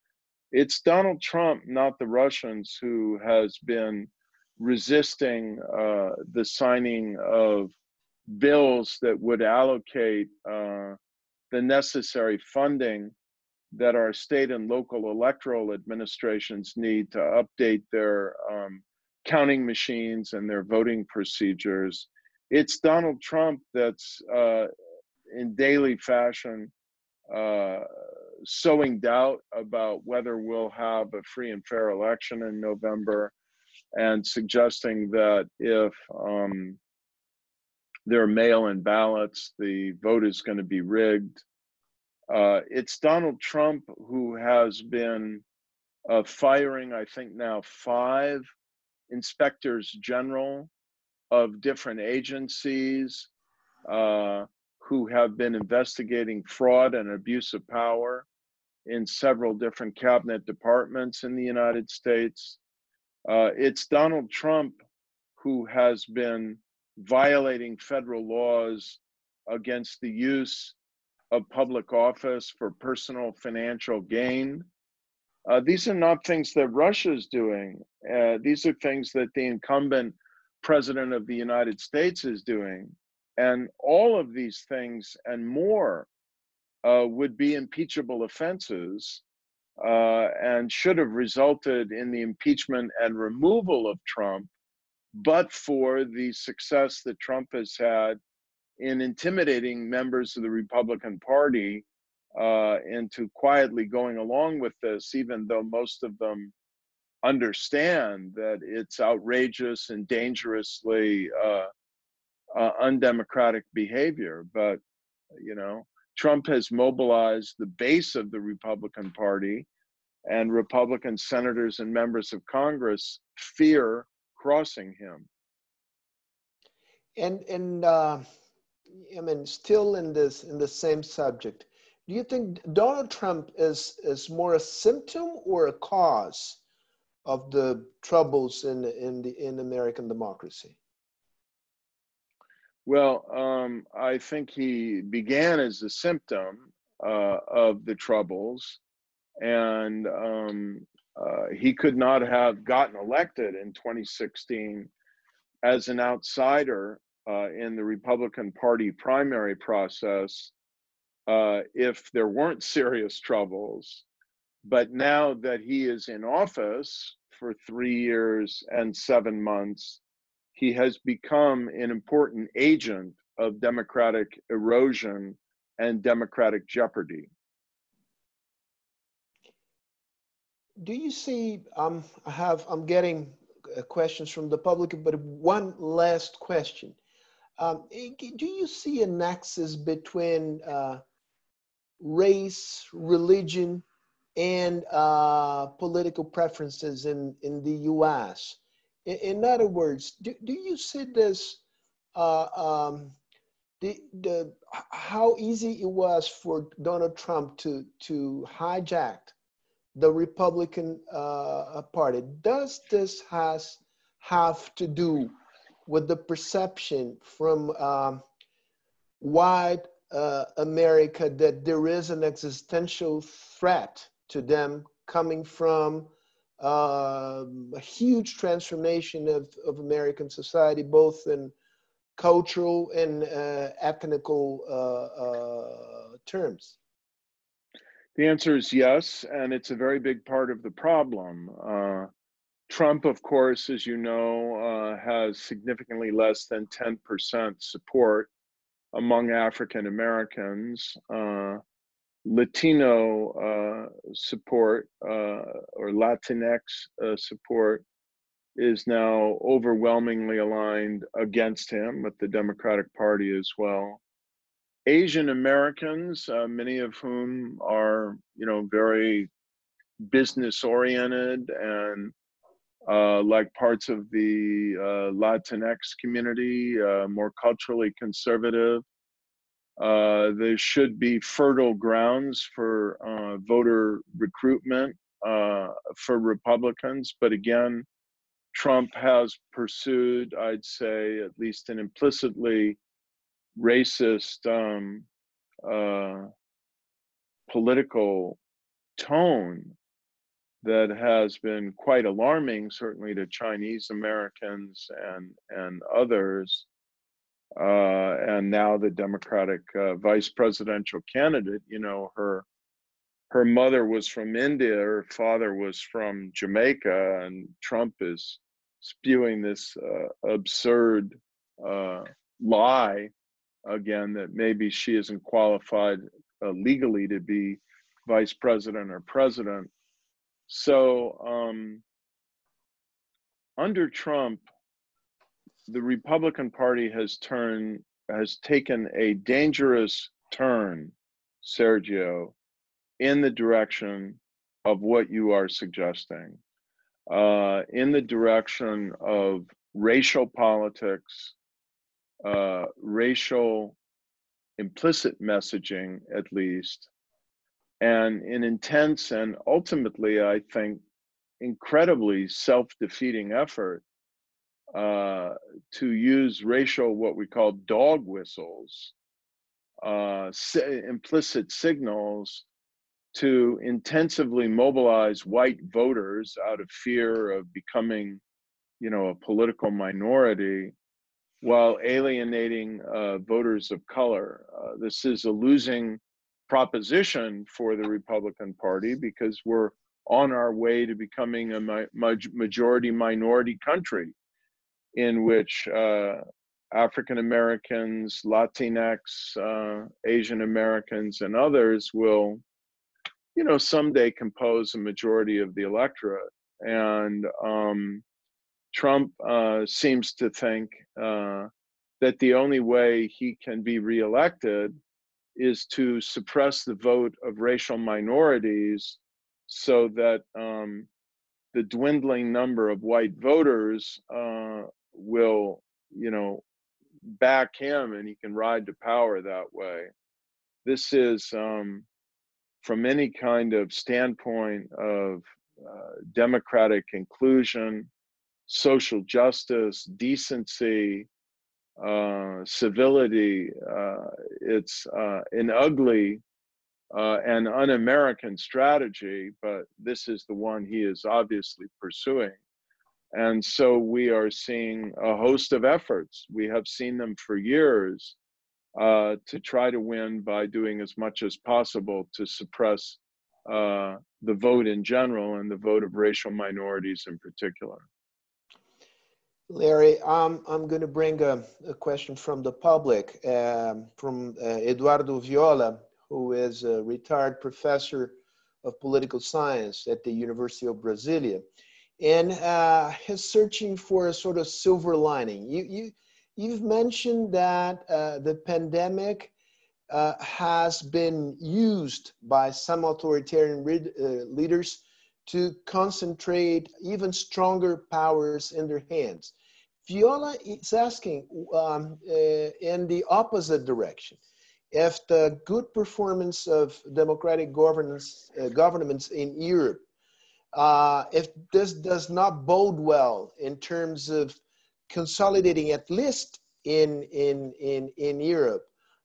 It's Donald Trump, not the Russians, who has been resisting uh, the signing of bills that would allocate uh, the necessary funding that our state and local electoral administrations need to update their um, counting machines and their voting procedures. It's Donald Trump that's uh, in daily fashion uh, sowing doubt about whether we'll have a free and fair election in November, and suggesting that if um, there are mail-in ballots, the vote is going to be rigged. Uh, it's Donald Trump who has been uh, firing, I think now, five inspectors general of different agencies uh, who have been investigating fraud and abuse of power in several different cabinet departments in the United States. Uh, it's Donald Trump who has been violating federal laws against the use of public office for personal financial gain. Uh, these are not things that Russia's doing. Uh, these are things that the incumbent president of the United States is doing. And all of these things and more uh, would be impeachable offenses uh, and should have resulted in the impeachment and removal of Trump, but for the success that Trump has had in intimidating members of the Republican Party uh, into quietly going along with this, even though most of them understand that it's outrageous and dangerously uh, uh, undemocratic behavior. But, you know, Trump has mobilized the base of the Republican Party, and Republican senators and members of Congress fear crossing him. And, and, uh... I mean, still in this, in the same subject, do you think Donald Trump is, is more a symptom or a cause of the troubles in, in, the, in American democracy? Well, um, I think he began as a symptom uh, of the troubles, and um, uh, he could not have gotten elected in twenty sixteen as an outsider Uh, in the Republican Party primary process uh, if there weren't serious troubles. But now that he is in office for three years and seven months, he has become an important agent of democratic erosion and democratic jeopardy. Do you see, um, I have, I'm getting uh, questions from the public, but one last question. Um, do you see an axis between uh, race, religion, and uh, political preferences in, in the U S? In, in other words, do, do you see this, uh, um, the, the, how easy it was for Donald Trump to, to hijack the Republican uh, Party? Does this has, have to do with the perception from um, white uh, America that there is an existential threat to them coming from uh, a huge transformation of, of American society, both in cultural and uh, ethnical uh, uh, terms? The answer is yes, and it's a very big part of the problem. Uh, Trump, of course, as you know, uh, has significantly less than ten percent support among African Americans. Uh, Latino uh, support uh, or Latinx uh, support is now overwhelmingly aligned against him, with the Democratic Party as well. Asian Americans, uh, many of whom are, you know, very business-oriented and uh, like parts of the uh, Latinx community, uh, more culturally conservative. Uh, there should be fertile grounds for uh, voter recruitment uh, for Republicans. But again, Trump has pursued, I'd say, at least an implicitly racist um, uh, political tone that has been quite alarming, certainly to Chinese Americans and, and others. Uh, and now the Democratic uh, vice presidential candidate, you know, her her mother was from India, her father was from Jamaica, and Trump is spewing this uh, absurd uh, lie, again, that maybe she isn't qualified uh, legally to be vice president or president. So um, under Trump, the Republican Party has turned, has taken a dangerous turn, Sergio, in the direction of what you are suggesting, uh, in the direction of racial politics, uh, racial implicit messaging, at least, and an intense and ultimately, I think, incredibly self-defeating effort Uh, to use racial, what we call dog whistles, uh, si- implicit signals to intensively mobilize white voters out of fear of becoming, you know, a political minority, while alienating uh, voters of color. Uh, this is a losing proposition for the Republican Party because we're on our way to becoming a mi- majority-minority country, in which uh, African Americans, Latinx, uh, Asian Americans, and others will, you know, someday compose a majority of the electorate. And um, Trump uh, seems to think uh, that the only way he can be reelected is to suppress the vote of racial minorities so that um, the dwindling number of white voters uh, will, you know, back him, and he can ride to power that way. This is, um, from any kind of standpoint of uh, democratic inclusion, social justice, decency, uh, civility, uh, it's uh, an ugly uh, an un-American strategy, but this is the one he is obviously pursuing. And so we are seeing a host of efforts. We have seen them for years uh, to try to win by doing as much as possible to suppress uh, the vote in general and the vote of racial minorities in particular. Larry, um, I'm going to bring a, a question from the public, uh, from uh, Eduardo Viola, who is a retired professor of political science at the University of Brasilia. and uh, he's searching for a sort of silver lining. You, you, you've mentioned that uh, the pandemic uh, has been used by some authoritarian re uh, leaders to concentrate even stronger powers in their hands. Viola is asking um, uh, in the opposite direction, if the good performance of democratic governance, uh, governments in Europe, uh, if this does not bode well in terms of consolidating, at least in, in, in, in Europe,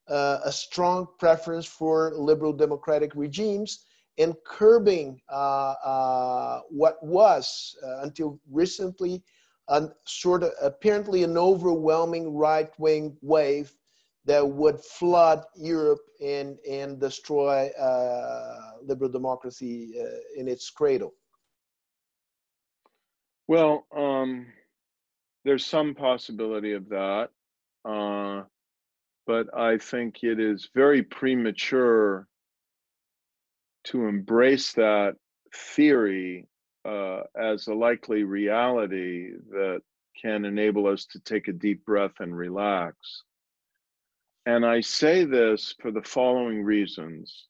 uh, a strong preference for liberal democratic regimes and curbing uh, uh, what was, uh, until recently, a sort of apparently an overwhelming right-wing wave that would flood Europe and, and destroy uh, liberal democracy uh, in its cradle? Well, um, there's some possibility of that, uh, but I think it is very premature to embrace that theory uh, as a likely reality that can enable us to take a deep breath and relax. And I say this for the following reasons.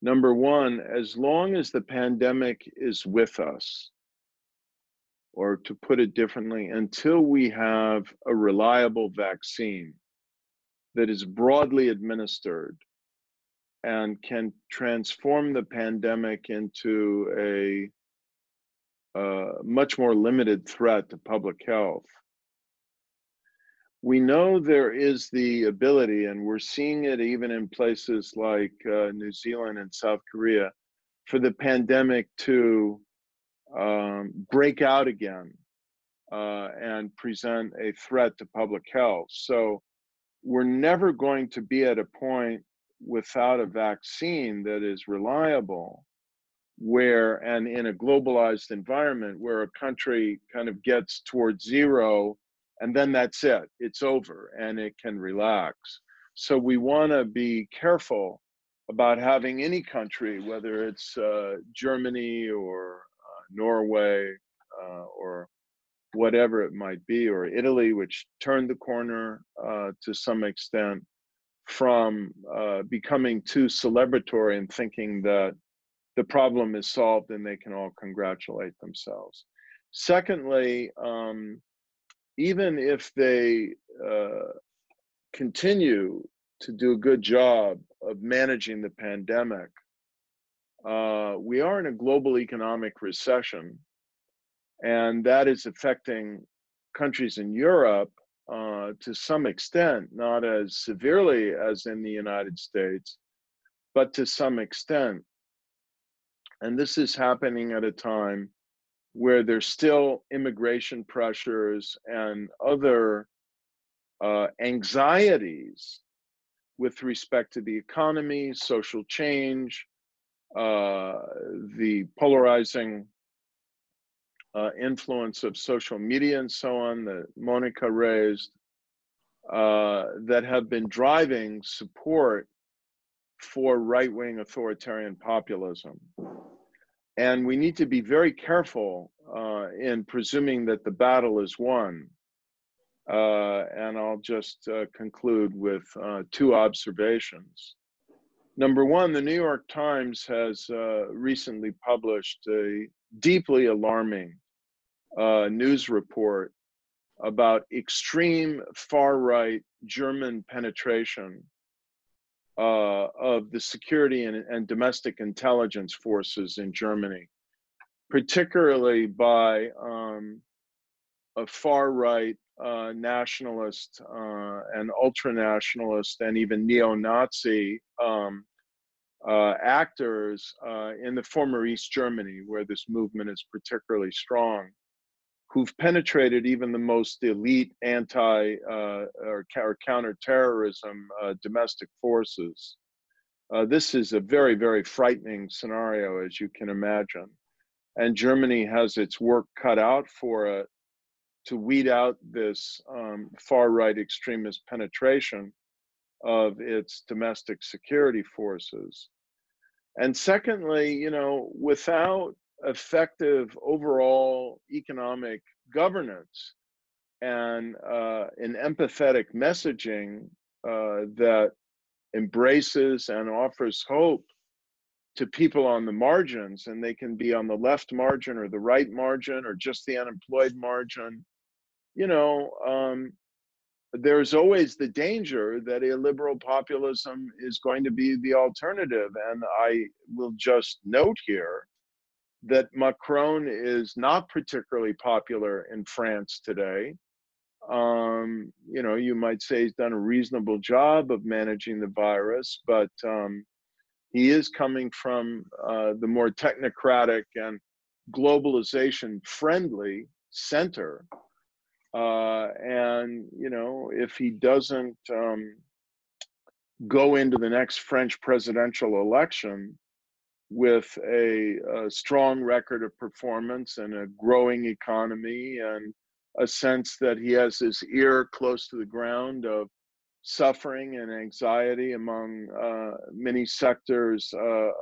Number one, as long as the pandemic is with us, or to put it differently, until we have a reliable vaccine that is broadly administered and can transform the pandemic into a uh, much more limited threat to public health, we know there is the ability, and we're seeing it even in places like uh, New Zealand and South Korea, for the pandemic to um, break out again uh, and present a threat to public health. So we're never going to be at a point without a vaccine that is reliable, where, and in a globalized environment, where a country kind of gets towards zero and then that's it, it's over, and it can relax. So we wanna be careful about having any country, whether it's uh, Germany or uh, Norway uh, or whatever it might be, or Italy, which turned the corner uh, to some extent from uh, becoming too celebratory and thinking that the problem is solved and they can all congratulate themselves. Secondly, um, even if they uh, continue to do a good job of managing the pandemic, uh, we are in a global economic recession, and that is affecting countries in Europe uh, to some extent, not as severely as in the United States, but to some extent. And this is happening at a time where there's still immigration pressures and other uh, anxieties with respect to the economy, social change, uh, the polarizing uh, influence of social media and so on that Monica raised, uh, that have been driving support for right-wing authoritarian populism. And we need to be very careful uh, in presuming that the battle is won. Uh, and I'll just uh, conclude with uh, two observations. Number one, the New York Times has uh, recently published a deeply alarming uh, news report about extreme far-right German penetration Uh, of the security and, and domestic intelligence forces in Germany, particularly by um, a far-right uh, nationalist uh, and ultra-nationalist and even neo-Nazi um, uh, actors uh, in the former East Germany, where this movement is particularly strong, who've penetrated even the most elite anti uh, or, or counterterrorism uh, domestic forces. Uh, this is a very, very frightening scenario, as you can imagine. And Germany has its work cut out for it to weed out this um, far-right extremist penetration of its domestic security forces. And secondly, you know, without effective overall economic governance and uh, an empathetic messaging uh, that embraces and offers hope to people on the margins, and they can be on the left margin or the right margin or just the unemployed margin. You know, um, there's always the danger that illiberal populism is going to be the alternative. And I will just note here that Macron is not particularly popular in France today. Um, you know, you might say he's done a reasonable job of managing the virus, but um, he is coming from uh, the more technocratic and globalization-friendly center. Uh, and, you know, if he doesn't um, go into the next French presidential election with a, a strong record of performance and a growing economy and a sense that he has his ear close to the ground of suffering and anxiety among uh, many sectors uh,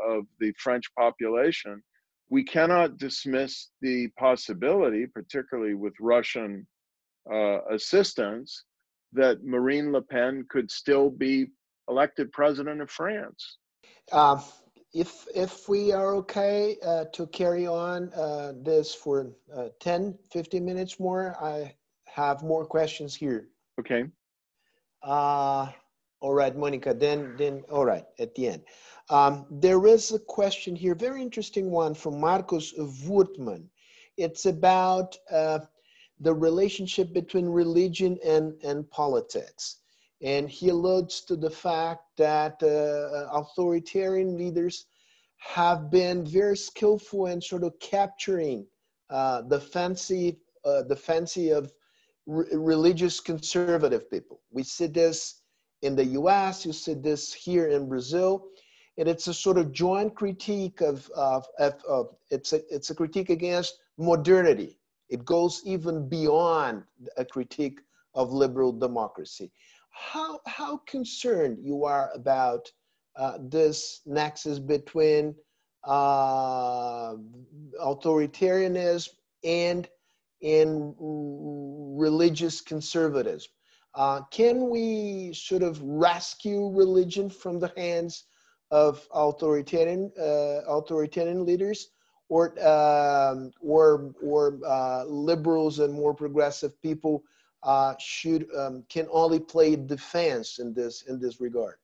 of the French population, we cannot dismiss the possibility, particularly with Russian uh, assistance, that Marine Le Pen could still be elected president of France. Uh, if if we are okay uh, to carry on uh, this for uh, ten, fifteen minutes more, I have more questions here. Okay. Uh, all right, Monica, then, then, all right, at the end. Um, there is a question here, very interesting one from Marcos Wurtman. It's about uh, the relationship between religion and, and politics. And he alludes to the fact that uh, authoritarian leaders have been very skillful in sort of capturing uh, the fancy, uh, the fancy of religious conservative people. We see this in the U S, you see this here in Brazil, and it's a sort of joint critique of, of, of, of it's, a, it's a critique against modernity. It goes even beyond a critique of liberal democracy. How, how concerned you are about uh, this nexus between uh, authoritarianism and in religious conservatism? Uh, can we sort of rescue religion from the hands of authoritarian uh, authoritarian leaders, or um, or or uh, liberals and more progressive people uh, should um, can only play defense in this in this regard?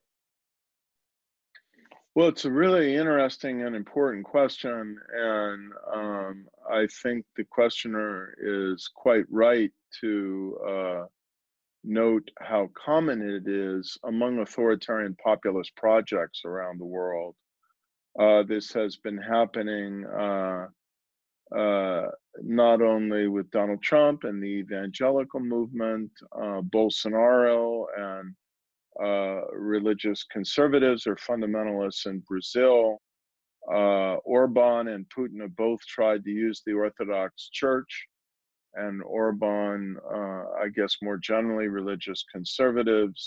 Well, it's a really interesting and important question, and um, I think the questioner is quite right to uh, note how common it is among authoritarian populist projects around the world. Uh, this has been happening uh, uh, not only with Donald Trump and the evangelical movement, uh, Bolsonaro, and Uh, religious conservatives or fundamentalists in Brazil. Uh, Orban and Putin have both tried to use the Orthodox Church, and Orban, uh, I guess more generally, religious conservatives.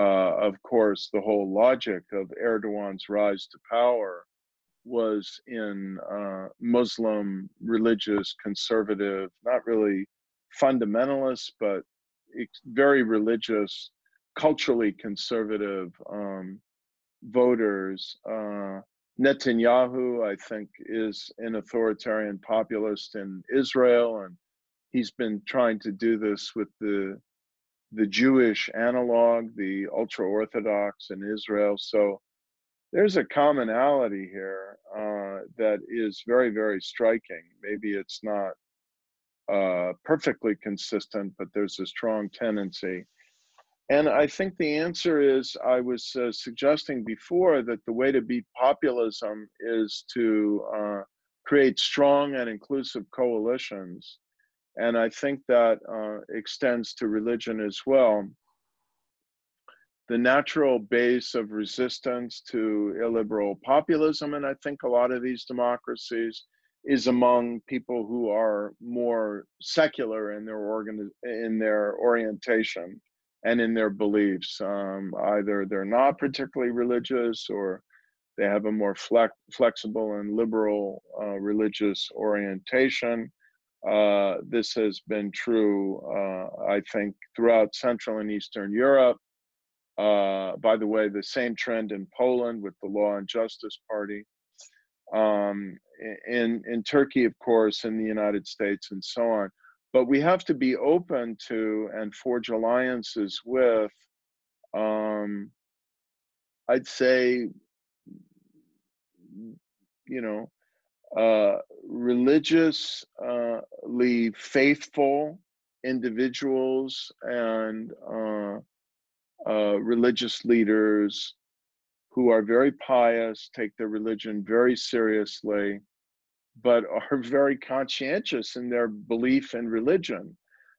Uh, of course, the whole logic of Erdogan's rise to power was in uh, Muslim, religious, conservative, not really fundamentalists, but very religious, culturally conservative um, voters. Uh, Netanyahu, I think, is an authoritarian populist in Israel, and he's been trying to do this with the, the Jewish analog, the ultra-Orthodox in Israel. So there's a commonality here uh, that is very, very striking. Maybe it's not uh, perfectly consistent, but there's a strong tendency. And I think the answer is, I was uh, suggesting before that the way to beat populism is to uh, create strong and inclusive coalitions. And I think that uh, extends to religion as well. The natural base of resistance to illiberal populism, and I think a lot of these democracies, is among people who are more secular in their, organ in their orientation and in their beliefs. Um, either they're not particularly religious, or They have a more flex, flexible and liberal uh, religious orientation. Uh, this has been true, uh, I think, throughout Central and Eastern Europe. Uh, by the way, the same trend in Poland with the Law and Justice Party. Um, in, in Turkey, of course, in the United States and so on. But we have to be open to and forge alliances with, um, I'd say, you know, uh, religiously faithful individuals and uh, uh, religious leaders who are very pious, take their religion very seriously, but are very conscientious in their belief in religion,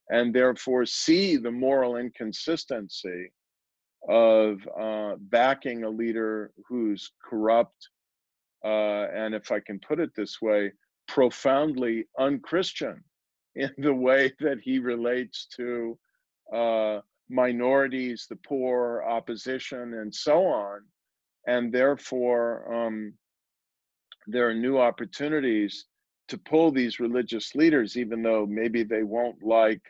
and therefore see the moral inconsistency of uh, backing a leader who's corrupt, uh, and if I can put it this way, profoundly un-Christian in the way that he relates to uh, minorities, the poor, opposition, and so on. And therefore, um, there are new opportunities to pull these religious leaders, even though maybe they won't like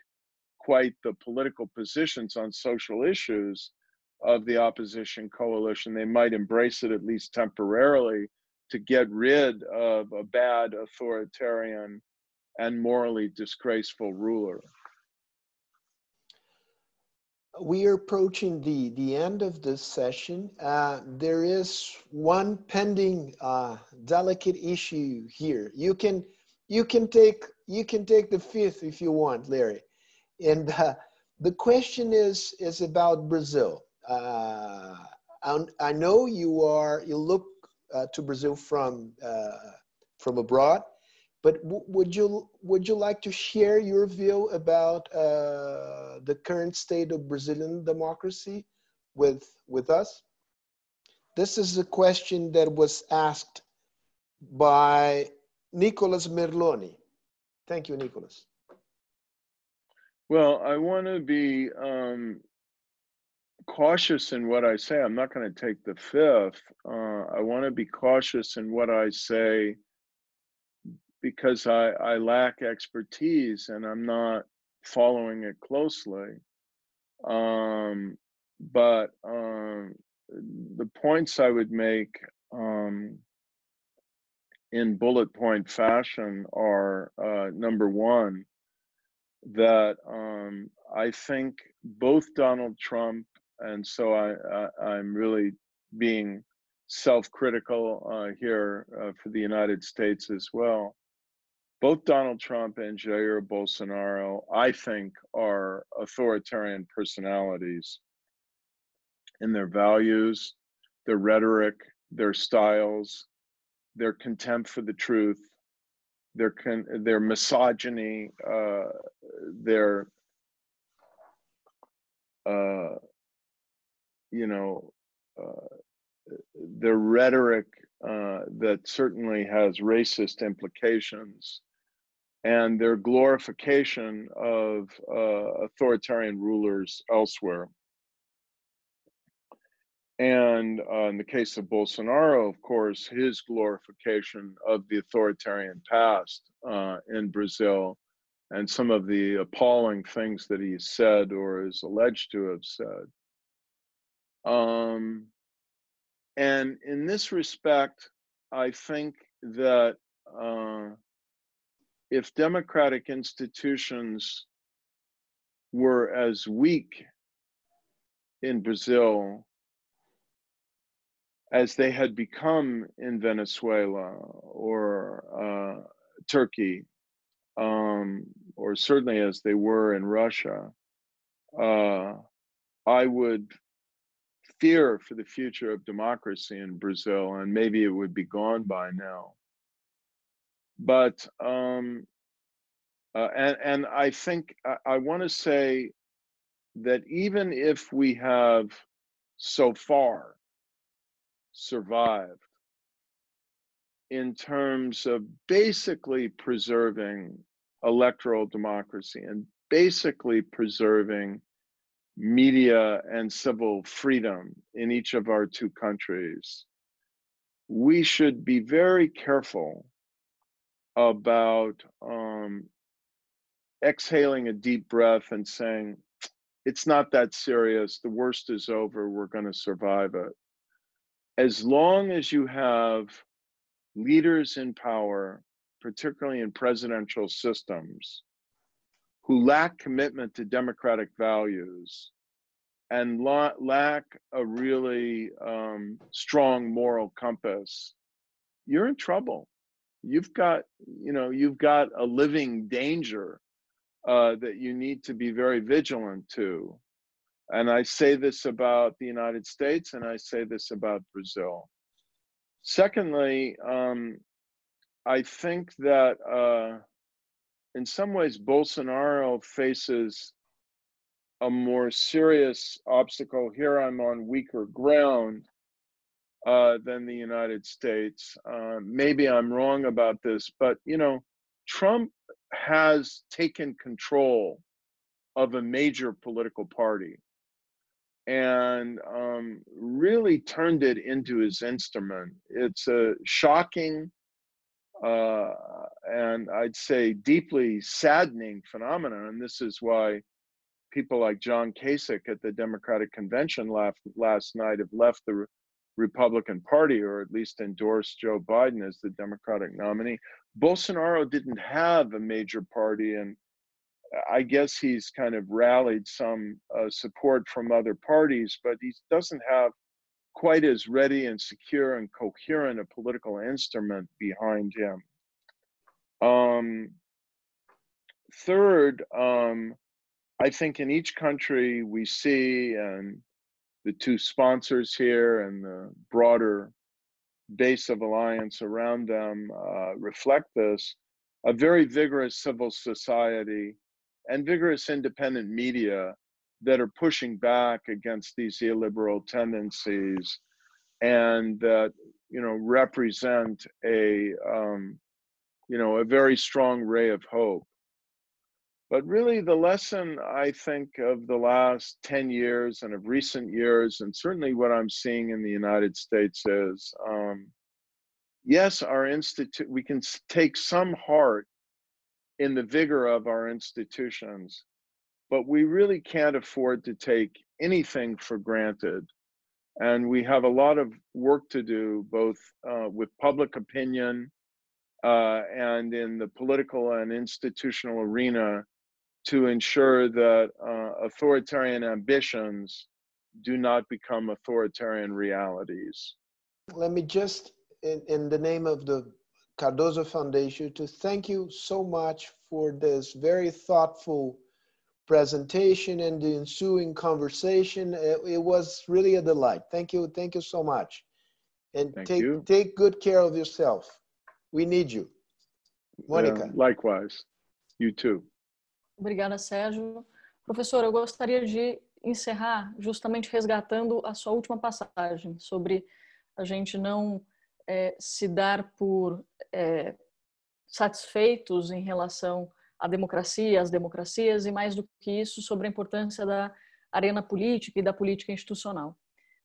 quite the political positions on social issues of the opposition coalition. They might embrace it at least temporarily to get rid of a bad authoritarian and morally disgraceful ruler. We are approaching the, the end of this session. Uh, there is one pending uh, delicate issue here. You can, you, can take, you can take the fifth if you want, Larry. And uh, the question is, is about Brazil. Uh, I, I know you, are, you look uh, to Brazil from, uh, from abroad, but would you, would you like to share your view about uh, the current state of Brazilian democracy with, with us? This is a question that was asked by Nicolas Merloni. Thank you, Nicolas. Well, I want to be um, cautious in what I say. I'm not going to take the fifth. Uh, I want to be cautious in what I say, because I, I lack expertise and I'm not following it closely. Um, but um, the points I would make um, in bullet point fashion are, uh, number one, that um, I think both Donald Trump, and so I, I, I'm really being self-critical uh, here uh, for the United States as well, both Donald Trump and Jair Bolsonaro, I think, are authoritarian personalities in their values, their rhetoric, their styles, their contempt for the truth, their con their misogyny, uh, their, uh, you know, uh, their rhetoric uh, that certainly has racist implications, and their glorification of uh, authoritarian rulers elsewhere. And uh, in the case of Bolsonaro, of course, his glorification of the authoritarian past uh, in Brazil, and some of the appalling things that he said or is alleged to have said. Um, and in this respect, I think that uh, if democratic institutions were as weak in Brazil as they had become in Venezuela or uh, Turkey, um, or certainly as they were in Russia, uh, I would fear for the future of democracy in Brazil, and maybe it would be gone by now. But, um, uh, and, and I think, I, I wanna say that even if we have so far survived in terms of basically preserving electoral democracy and basically preserving media and civil freedom in each of our two countries, we should be very careful about um, exhaling a deep breath and saying, it's not that serious, the worst is over, we're going to survive it. As long as you have leaders in power, particularly in presidential systems, who lack commitment to democratic values and la lack a really um, strong moral compass, you're in trouble. You've got, you know, you've got a living danger uh, that you need to be very vigilant to. And I say this about the United States, and I say this about Brazil. Secondly, um, I think that uh, in some ways, Bolsonaro faces a more serious obstacle. Here I'm on weaker ground uh, than the United States. Uh, maybe I'm wrong about this, but you know, Trump has taken control of a major political party and um, really turned it into his instrument. It's a shocking uh, and I'd say deeply saddening phenomenon. And this is why people like John Kasich at the Democratic Convention last, last night have left the Republican Party, or at least endorsed Joe Biden as the Democratic nominee. Bolsonaro didn't have a major party, and I guess he's kind of rallied some uh, support from other parties, but he doesn't have quite as ready and secure and coherent a political instrument behind him. Um, third, um, I think in each country we see, and the two sponsors here and the broader base of alliance around them uh, reflect this, a very vigorous civil society and vigorous independent media that are pushing back against these illiberal tendencies and that, you know, represent a, um, you know, a very strong ray of hope. But really the lesson, I think, of the last ten years and of recent years, and certainly what I'm seeing in the United States is, um, yes, our institu- we can take some heart in the vigor of our institutions, but we really can't afford to take anything for granted. And we have a lot of work to do, both uh, with public opinion uh, and in the political and institutional arena, to ensure that uh, authoritarian ambitions do not become authoritarian realities. Let me just, in, in the name of the Cardoso Foundation, to thank you so much for this very thoughtful presentation and the ensuing conversation. It, it was really a delight. Thank you. Thank you so much. And thank take, you. take good care of yourself. We need you. Mônica. Uh, likewise. You too. Obrigada, Sérgio. Professor, eu gostaria de encerrar justamente resgatando a sua última passagem sobre a gente não é, se dar por é, satisfeitos em relação à democracia, às democracias e, mais do que isso, sobre a importância da arena política e da política institucional.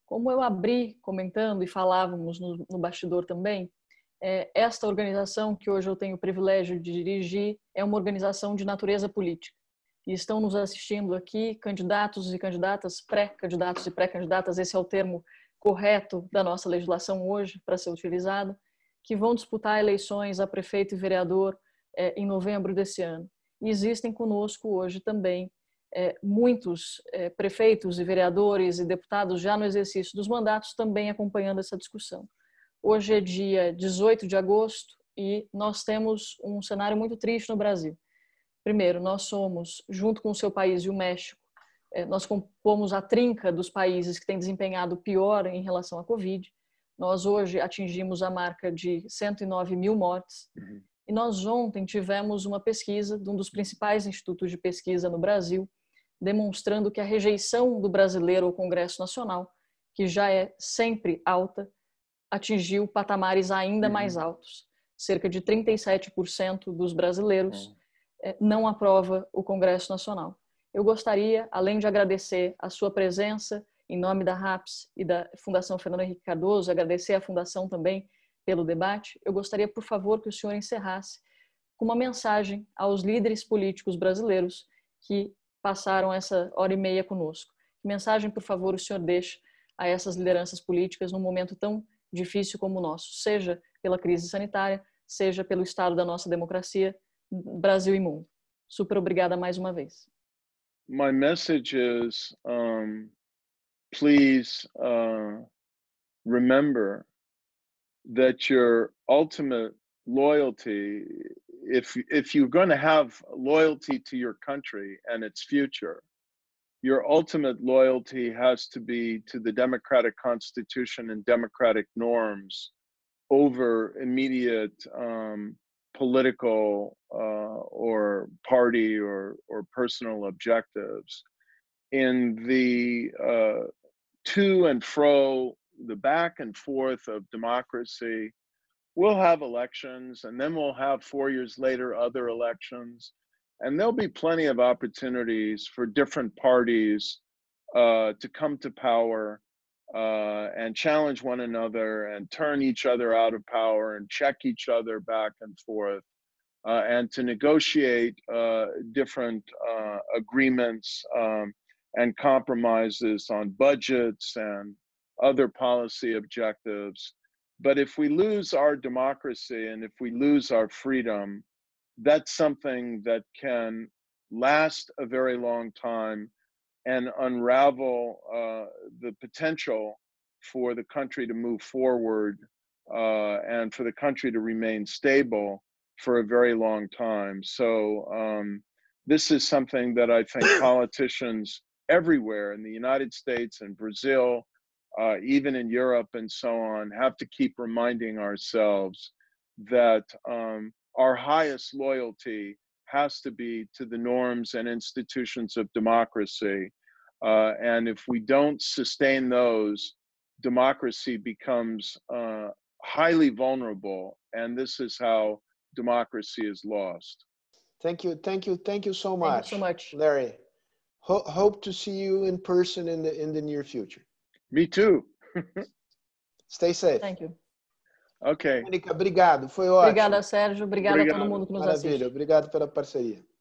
Como eu abri comentando e falávamos no, no bastidor também, esta organização que hoje eu tenho o privilégio de dirigir é uma organização de natureza política. E estão nos assistindo aqui candidatos e candidatas, pré-candidatos e pré-candidatas, esse é o termo correto da nossa legislação hoje para ser utilizado, que vão disputar eleições a prefeito e vereador eh, em novembro desse ano. E existem conosco hoje também eh, muitos eh, prefeitos e vereadores e deputados já no exercício dos mandatos também acompanhando essa discussão. Hoje é dia dezoito de agosto e nós temos um cenário muito triste no Brasil. Primeiro, nós somos, junto com o seu país e o México, nós compomos a trinca dos países que têm desempenhado pior em relação à Covid. Nós hoje atingimos a marca de cento e nove mil mortes. Uhum. E nós ontem tivemos uma pesquisa de um dos principais institutos de pesquisa no Brasil, demonstrando que a rejeição do brasileiro ao Congresso Nacional, que já é sempre alta, atingiu patamares ainda mais altos. Cerca de trinta e sete por cento dos brasileiros não aprova o Congresso Nacional. Eu gostaria, além de agradecer a sua presença, em nome da RAPS e da Fundação Fernando Henrique Cardoso, agradecer à Fundação também pelo debate, eu gostaria, por favor, que o senhor encerrasse com uma mensagem aos líderes políticos brasileiros que passaram essa hora e meia conosco. Que mensagem, por favor, o senhor deixa a essas lideranças políticas num momento tão difícil como o nosso, seja pela crise sanitária, seja pelo estado da nossa democracia, Brasil e mundo. Super obrigada mais uma vez. My message is, um, please uh, remember that your ultimate loyalty, if, if you're going to have loyalty to your country and its future, your ultimate loyalty has to be to the democratic constitution and democratic norms over immediate um, political uh, or party or, or personal objectives. In the uh, to and fro, the back and forth of democracy, we'll have elections, and then we'll have four years later other elections, and there'll be plenty of opportunities for different parties uh, to come to power uh, and challenge one another and turn each other out of power and check each other back and forth uh, and to negotiate uh, different uh, agreements um, and compromises on budgets and other policy objectives. But if we lose our democracy and if we lose our freedom, that's something that can last a very long time and unravel uh, the potential for the country to move forward uh, and for the country to remain stable for a very long time. So um, this is something that I think politicians everywhere in the United States and Brazil, Uh, even in Europe and so on, have to keep reminding ourselves that um, our highest loyalty has to be to the norms and institutions of democracy. Uh, and if we don't sustain those, democracy becomes uh, highly vulnerable. And this is how democracy is lost. Thank you, thank you, thank you so much, thank you so much. Larry. Ho hope to see you in person in the, in the near future. Me too. Stay safe. Thank you. Ok. Mônica, obrigado. Foi ótimo. Obrigada, Sérgio. Obrigada, obrigado a todo mundo que nos Maravilha. assiste. Obrigado pela parceria.